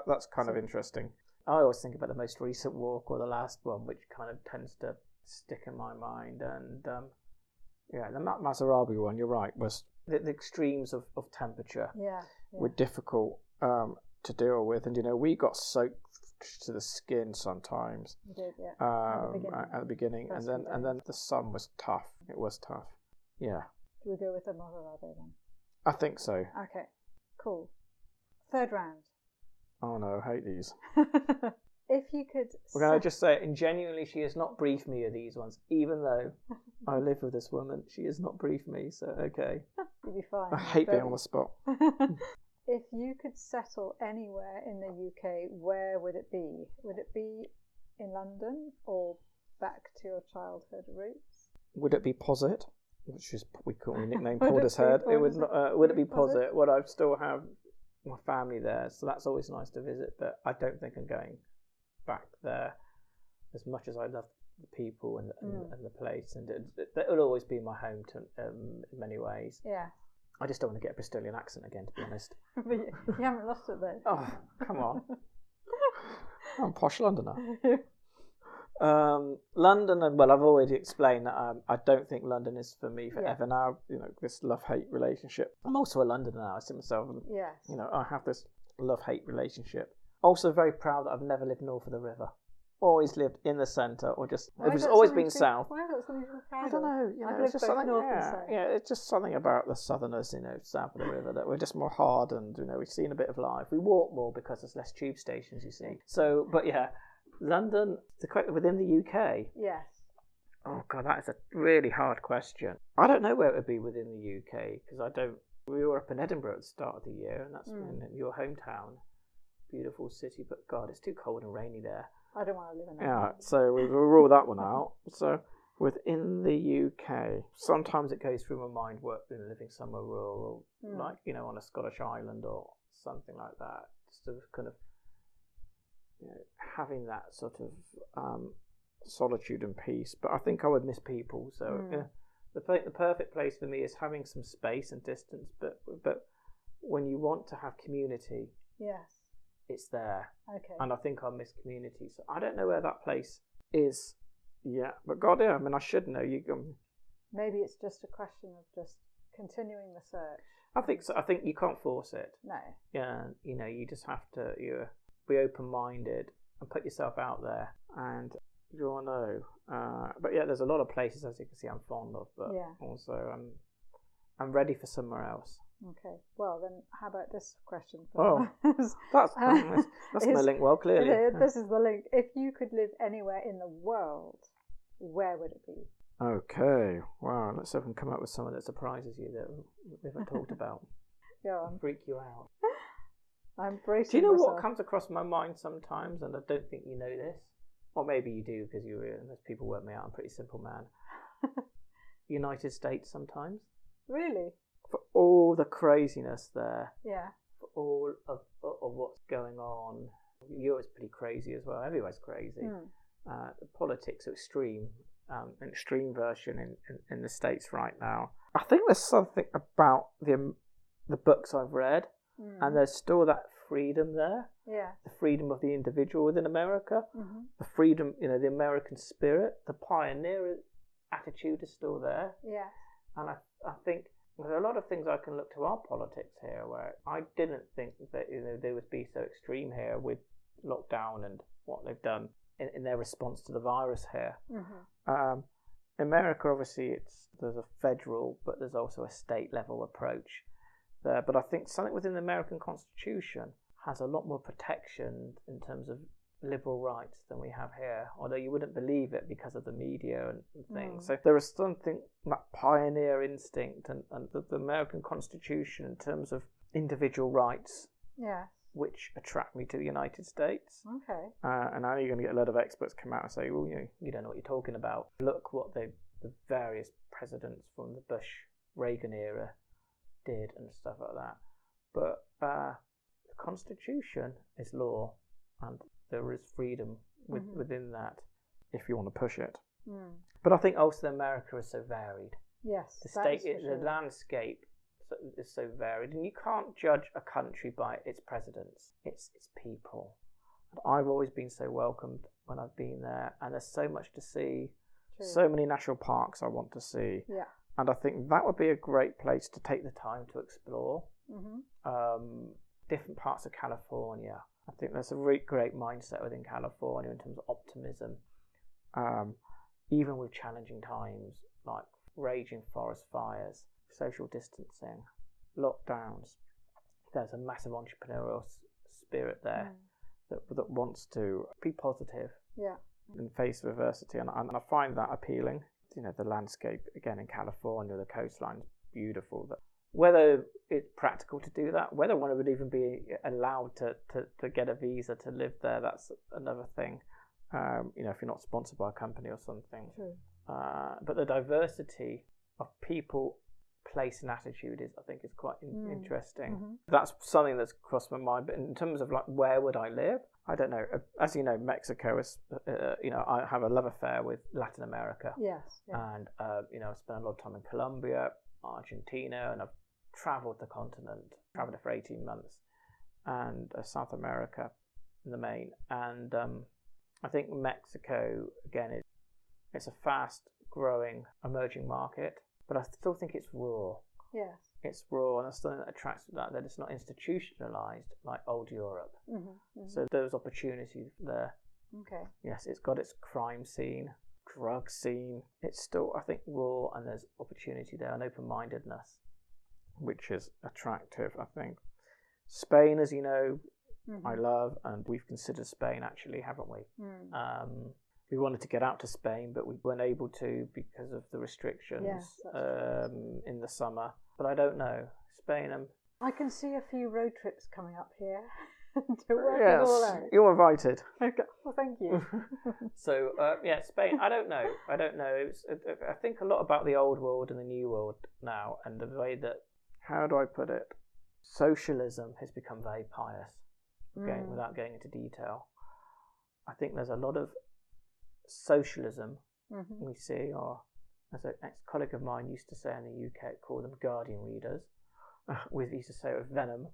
that's kind of interesting. I always think about the most recent walk or the last one, which kind of tends to stick in my mind. And the Mozárabe one, you're right, was the extremes of temperature were difficult to deal with, and we got soaked to the skin sometimes. You did, yeah. At the beginning, and then the sun was tough. It was tough. Yeah. Do we go with the Mozárabe then? I think so. Okay, cool. Third round. Oh no, I hate these. If you could... We're going to just say it, and genuinely she has not briefed me of these ones, even though I live with this woman, she has not briefed me, so okay. You'll be fine. I hate being on the spot. If you could settle anywhere in the UK, where would it be? Would it be in London or back to your childhood roots? Would it be Posset? Which is we call me nickname Portishead. It would not. Would it be Posset? Well, I still have my family there, so that's always nice to visit. But I don't think I'm going back there. As much as I love the people and the place, and it will always be my home in many ways. Yeah. I just don't want to get a Bristolian accent again, to be honest. But you haven't lost it though. Oh, come on! I'm a posh Londoner. London, and well, I've already explained that I don't think London is for me forever now. This love-hate relationship. I'm also a Londoner now. I see myself. Yes. I have this love-hate relationship. Also, very proud that I've never lived north of the river. Always lived in the centre, or just it's always been south. Why is that something to be proud of? I don't know. It's just something. It's just something about the southerners, south of the river, that we're just more hard, and we've seen a bit of life. We walk more because there's less tube stations, you see. So, but yeah. London, within the UK? Yes. Oh, God, that is a really hard question. I don't know where it would be within the UK, because we were up in Edinburgh at the start of the year, and that's in your hometown. Beautiful city, but God, it's too cold and rainy there. I don't want to live in that. Yeah, so we rule that one out. So within the UK, sometimes it goes through my mind, living somewhere rural, like, on a Scottish island or something like that, just to kind of, having that sort of solitude and peace, but I think I would miss people. So the perfect place for me is having some space and distance, but when you want to have community, yes, it's there. Okay. And I think I miss community. So I don't know where that place is. Yeah, but God, yeah, I mean, I should know. You can. Maybe it's just a question of just continuing the search. I think so. I think you can't force it. No. Yeah, you just have to. Be open-minded and put yourself out there, and you'll know. But yeah, there's a lot of places, as you can see, I'm fond of, but also I'm ready for somewhere else. Okay, well then, how about this question? Oh, that's my link. Well, clearly, this is the link. If you could live anywhere in the world, where would it be? Okay, wow. Let's see if I can come up with someone that surprises you that we've never talked about. Yeah, freak you out. I'm bracing. Do you know myself. What comes across my mind sometimes, and I don't think you know this, or maybe you do because you were. Most people work me out. I'm a pretty simple man. United States sometimes. Really. For all the craziness there, yeah. For all of what's going on, Europe's pretty crazy as well. Everywhere's crazy. Mm. The politics are extreme, an extreme version in the States right now. I think there's something about the books I've read, and there's still that freedom there. Yeah, the freedom of the individual within America, the freedom, the American spirit, the pioneer attitude is still there. Yeah, and I think. There's a lot of things I can look to our politics here, where I didn't think that they would be so extreme here with lockdown and what they've done in their response to the virus here. In America, obviously, there's a federal, but there's also a state level approach there. But I think something within the American Constitution has a lot more protection in terms of liberal rights than we have here, although you wouldn't believe it because of the media and things. So there is something, that pioneer instinct and the American Constitution in terms of individual rights, which attract me to the United States. Okay. And now you're going to get a lot of experts come out and say, well, you don't know what you're talking about. Look what the various presidents from the Bush-Reagan era did and stuff like that. But the Constitution is law, and there is freedom within that, if you want to push it. Mm. But I think also America is so varied. Yes, the state, the landscape is so varied, and you can't judge a country by its presidents. It's its people. And I've always been so welcomed when I've been there, and there's so much to see. True. So many national parks I want to see. Yeah, and I think that would be a great place to take the time to explore different parts of California. I think that's a really great mindset within California in terms of optimism, even with challenging times like raging forest fires, social distancing, lockdowns. There's a massive entrepreneurial spirit there that wants to be positive and face adversity, and I find that appealing. The landscape again in California, the coastline's beautiful. Whether it's practical to do that, whether one would even be allowed to get a visa to live there, that's another thing. If you're not sponsored by a company or something. Sure. But the diversity of people, place and attitude is quite interesting. Mm-hmm. That's something that's crossed my mind. But in terms of where would I live? I don't know. As you know, Mexico is, I have a love affair with Latin America. Yes. Yeah. And, I've spent a lot of time in Colombia, Argentina, and I've travelled the continent, travelled for 18 months, and South America in the main. And I think Mexico, again, it's a fast-growing, emerging market, but I still think it's raw. Yes. It's raw, and that's something that attracts that it's not institutionalised like old Europe. Mm-hmm, mm-hmm. So there's opportunities there. Okay. Yes, it's got its crime scene, drug scene. It's still, I think, raw, and there's opportunity there and open-mindedness, which is attractive, I think. Spain, as you know, I love, and we've considered Spain, actually, haven't we? Mm. We wanted to get out to Spain, but we weren't able to because of the restrictions in the summer. But I don't know. Spain. I can see a few road trips coming up here to work it all out. You're invited. Okay. Well, thank you. So, Spain, I don't know. I think a lot about the old world and the new world now, and the way that, how do I put it? Socialism has become very pious, without going into detail. I think there's a lot of socialism we see, or as an ex-colleague of mine used to say in the UK, call them Guardian readers. We used to say it was venom.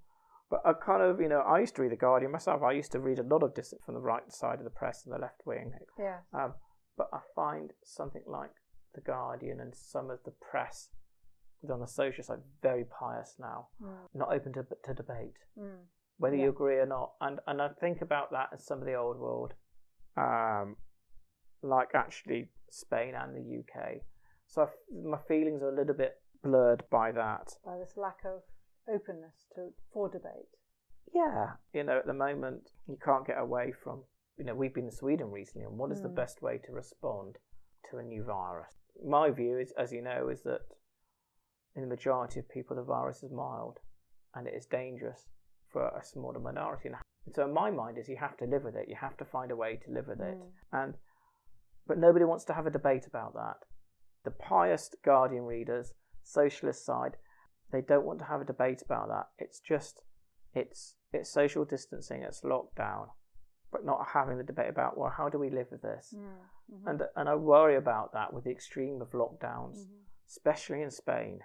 But I kind of, I used to read The Guardian myself. I used to read a lot of dissent from the right side of the press and the left wing. Yeah. But I find something like The Guardian and some of the press on the social side very pious now, not open to debate, whether you agree or not. And I think about that as some of the old world, like actually Spain and the UK. So my feelings are a little bit blurred by that. By this lack of openness for debate. Yeah, at the moment you can't get away from, we've been in Sweden recently, and what is the best way to respond to a new virus? My view is, as you know, is that in the majority of people the virus is mild, and it is dangerous for a smaller minority. And so in my mind is you have to live with it, you have to find a way to live with it. But nobody wants to have a debate about that. The pious Guardian readers, socialist side, they don't want to have a debate about that. It's just, it's social distancing, it's lockdown, but not having the debate about, well, how do we live with this? Mm-hmm. And I worry about that with the extreme of lockdowns, especially in Spain.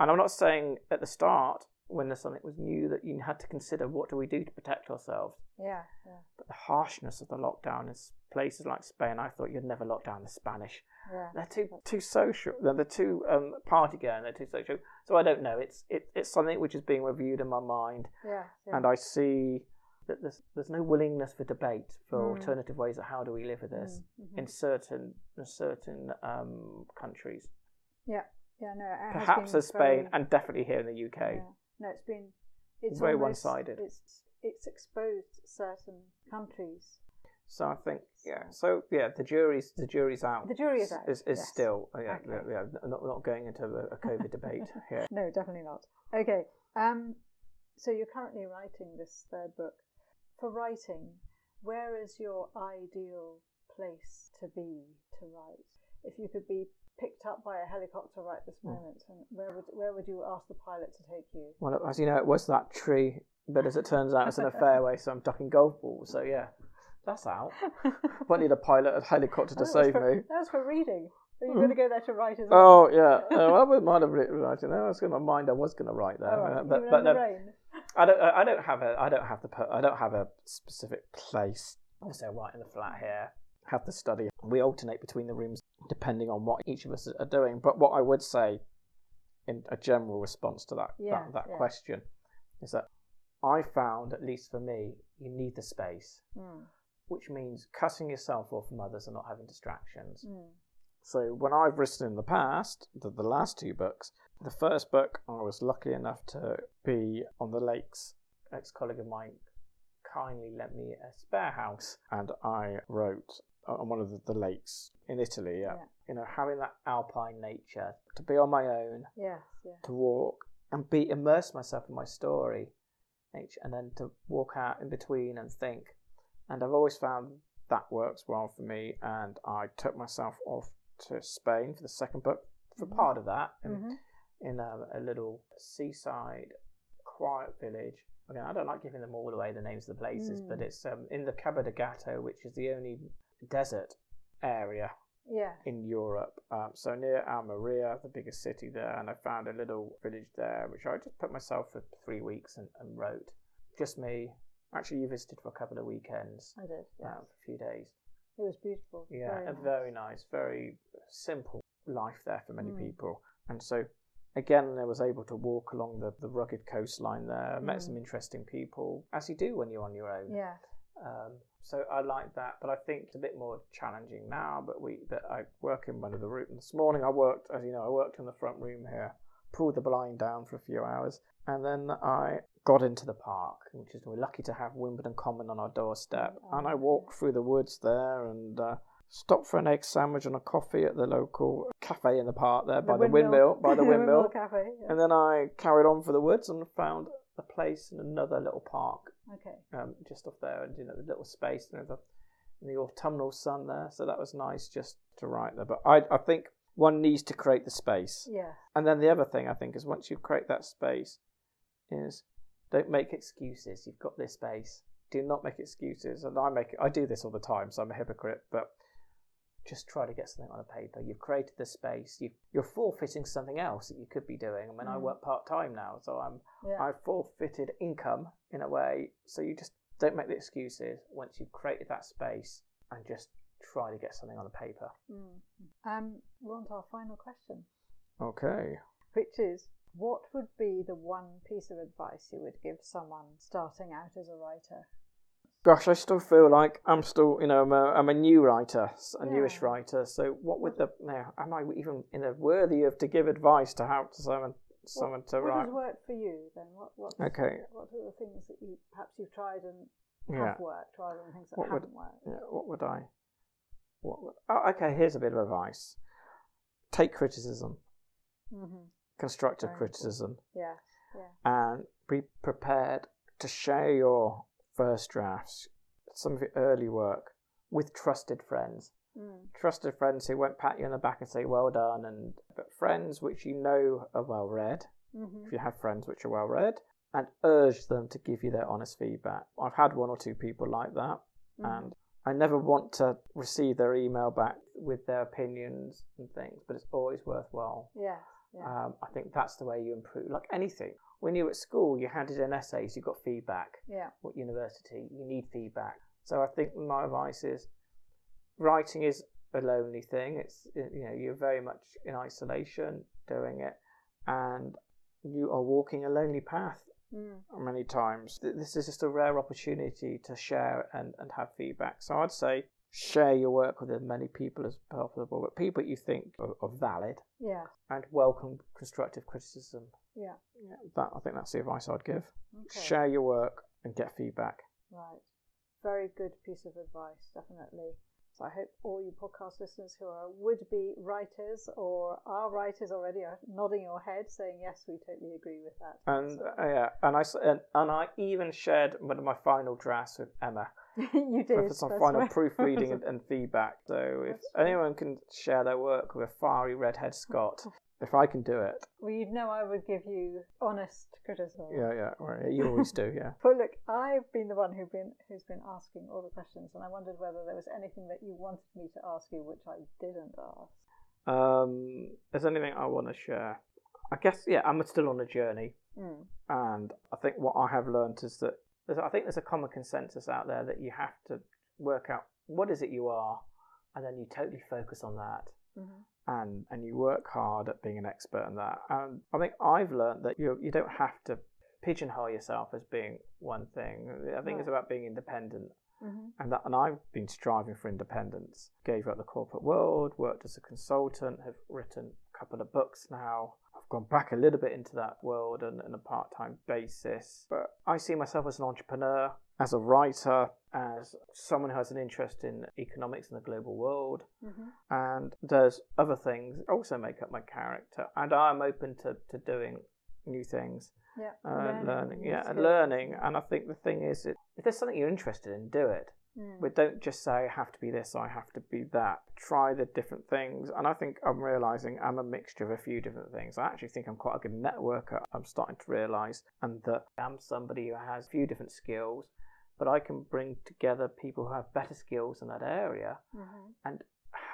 And I'm not saying at the start, when something was new, that you had to consider what do we do to protect ourselves. Yeah. But the harshness of the lockdown in places like Spain, I thought you'd never lock down the Spanish. Yeah. They're too social. They're too partisan. They're too social. So I don't know. It's something which is being reviewed in my mind. Yeah. And I see that there's no willingness for debate for alternative ways of how do we live with this in certain countries. Yeah, no. Perhaps as Spain, and definitely here in the UK. Yeah. No, it's very one-sided. It's exposed certain countries. So I think, the jury's out. The jury is out. Yes. Still, not going into a COVID debate here. No, definitely not. Okay, so you're currently writing this third book. For writing, where is your ideal place to be to write? If you could be picked up by a helicopter right this moment, and where would you ask the pilot to take you? Well, as you know, it was that tree, but as it turns out, it's in a fairway, so I'm ducking golf balls. So yeah, that's out. Won't need a helicopter to save me. That was for reading. Are you going to go there to write as well? Oh yeah, I wouldn't mind writing. I was in my mind, I was going to write there, but no, I don't have a specific place. Obviously, I write in the flat here. Have the study. We alternate between the rooms depending on what each of us are doing. But what I would say in a general response to that question is that I found, at least for me, you need the space, which means cutting yourself off from others and not having distractions. So when I've written in the past, the last two books, the first book, I was lucky enough to be on the lakes. Ex-colleague of mine kindly lent me a spare house, and I wrote on one of the lakes in Italy, having that alpine nature, to be on my own, to walk and immerse myself in my story, and then to walk out in between and think. And I've always found that works well for me, and I took myself off to Spain for the second book, for part of that, in a little seaside, quiet village. Again, I don't like giving them all away, the names of the places, but it's in the Cabo de Gato, which is the only desert area in Europe, so near Almeria, the biggest city there, and I found a little village there which I just put myself for 3 weeks and wrote. Just me. Actually, you visited for a couple of weekends. I did, yeah. For a few days. It was beautiful. Yeah, very nice, very simple life there for many people. And so, again, I was able to walk along the rugged coastline there, met some interesting people, as you do when you're on your own. Yeah. So I like that, but I think it's a bit more challenging now, but I work in one of the rooms. This morning I worked in the front room here, pulled the blind down for a few hours, and then I got into the park, which is, we're lucky to have Wimbledon Common on our doorstep, and I walked through the woods there and stopped for an egg sandwich and a coffee at the local cafe in the park there, by the windmill cafe, and then I carried on for the woods and found a place in another little park, just off there, and the little space, the autumnal sun there. So that was nice just to write there. But I think one needs to create the space. Yeah. And then the other thing I think is, once you create that space, is don't make excuses. You've got this space. Do not make excuses. And I do this all the time, so I'm a hypocrite. But just try to get something on a paper. You've created the space. You're forfeiting something else that you could be doing. I mean, I work part-time now, so I've forfeited income in a way. So you just don't make the excuses once you've created that space, and just try to get something on a paper. We're on to our final question. Okay. Which is, what would be the one piece of advice you would give someone starting out as a writer? Gosh, I still feel like I'm still, I'm a new writer, newish writer. So, am I even worthy of to give advice to how to someone? someone to write. What has worked for you then? What are the things that you perhaps you've tried and have worked rather than things that haven't worked? Yeah, here's a bit of advice. Take criticism. Mm-hmm. Constructive criticism. Cool. Yeah. And be prepared to share your first drafts, some of your early work, with trusted friends. Mm. Trusted friends who won't pat you on the back and say well done, but friends which you know are well read, if you have friends which are well read, and urge them to give you their honest feedback. I've had one or two people like that, and I never want to receive their email back with their opinions and things, but it's always worthwhile. Yeah. I think that's the way you improve, like anything. When you were at school, you handed in essays, you got feedback. Yeah. At university, you need feedback. So I think my advice is, writing is a lonely thing. It's, you're very much in isolation doing it, and you are walking a lonely path many times. This is just a rare opportunity to share and have feedback. So I'd say share your work with as many people as possible, but people you think are valid, and welcome constructive criticism. Yeah. I think that's the advice I'd give. Okay. Share your work and get feedback. Right. Very good piece of advice, definitely. So I hope all you podcast listeners who are would-be writers or are writers already are nodding your head, saying yes, we totally agree with that. And I even shared one of my final drafts with Emma. You did. For some final proofreading and feedback. So if anyone can share their work with a fiery redhead Scot, if I can do it. Well, you'd know I would give you honest criticism. Yeah, you always do, yeah. But look, I've been the one who's been asking all the questions, and I wondered whether there was anything that you wanted me to ask you which I didn't ask. Is there anything I want to share? I guess, I'm still on a journey, and I think what I have learned is that there's a common consensus out there that you have to work out what is it you are, and then you totally focus on that. Mm-hmm. And you work hard at being an expert in that. And I think I've learned that you don't have to pigeonhole yourself as being one thing. I think it's about being independent, and I've been striving for independence. Gave up the corporate world, worked as a consultant, have written a couple of books now. I've gone back a little bit into that world on a part-time basis. But I see myself as an entrepreneur, as a writer, as someone who has an interest in economics in the global world, and there's other things that also make up my character, and I'm open to doing new things, learning. And I think the thing is, if there's something you're interested in, do it, but don't just say I have to be this, I have to be that. Try the different things, and I think I'm realising I'm a mixture of a few different things. I actually think I'm quite a good networker, I'm starting to realise, and that I'm somebody who has a few different skills, but I can bring together people who have better skills in that area and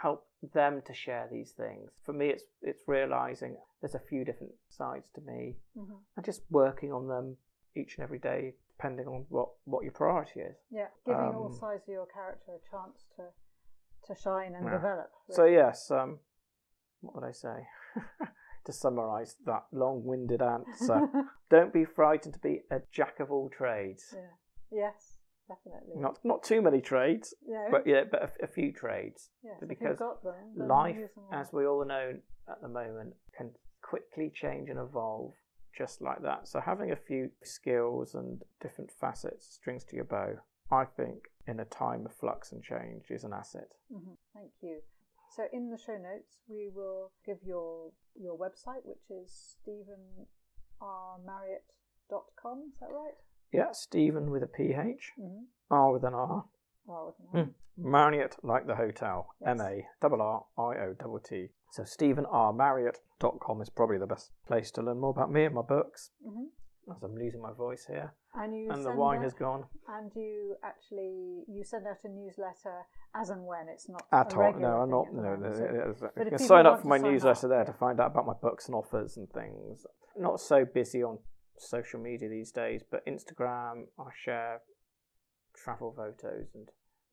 help them to share these things. For me, it's realising there's a few different sides to me and just working on them each and every day, depending on what your priority is. Yeah, giving all sides of your character a chance to shine and develop. Really. So yes, what would I say? To summarise that long-winded answer, don't be frightened to be a jack of all trades. Yeah. Yes, definitely. Not too many trades, but a few trades. Yes, because if you've got them, then life, as we all know at the moment, can quickly change and evolve just like that. So having a few skills and different facets, strings to your bow, I think in a time of flux and change is an asset. Mm-hmm. Thank you. So in the show notes, we will give your website, which is stephenrmarriott.com. Is that right? Yeah, Stephen with a PH, R with an R. R with an R. Marriott, like the hotel. Yes. MARRIOT. So StephenRMarriott.com is probably the best place to learn more about me and my books. Mm-hmm. As I'm losing my voice here. And the wine has gone. And you send out a newsletter as and when it's not at all. No, I'm not. You can sign up for my newsletter there to find out about my books and offers and things. Not so busy on social media these days, but Instagram, I share travel photos and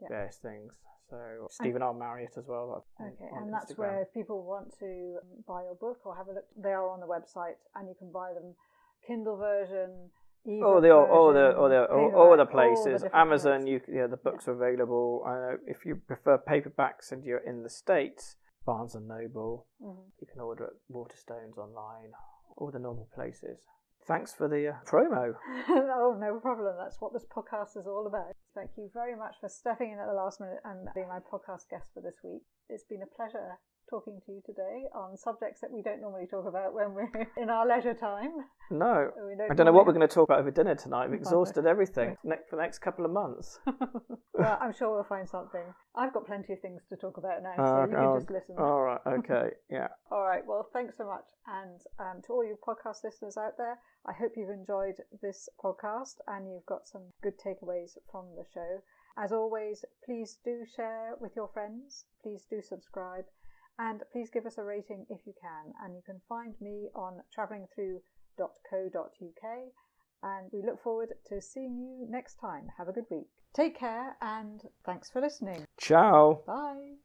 various things. So Stephen R. Marriott as well. On That's Instagram. Where if people want to buy your book or have a look, they are on the website, and you can buy them Kindle version, e-book all the places. All the Amazon, the books are available. I know if you prefer paperbacks and you're in the States, Barnes and Noble, you can order at Waterstones online. all the normal places. Thanks for the promo. Oh, no problem. That's what this podcast is all about. Thank you very much for stepping in at the last minute and being my podcast guest for this week. It's been a pleasure talking to you today on subjects that we don't normally talk about when we're in our leisure time. No, I don't know what we're going to talk about over dinner tonight. We've exhausted everything for the next couple of months. Well, I'm sure we'll find something. I've got plenty of things to talk about now, so you can just listen. All right, okay, yeah. All right, well, thanks so much. And to all you podcast listeners out there, I hope you've enjoyed this podcast and you've got some good takeaways from the show. As always, please do share with your friends. Please do subscribe. And please give us a rating if you can. And you can find me on travellingthrough.co.uk. And we look forward to seeing you next time. Have a good week. Take care and thanks for listening. Ciao. Bye.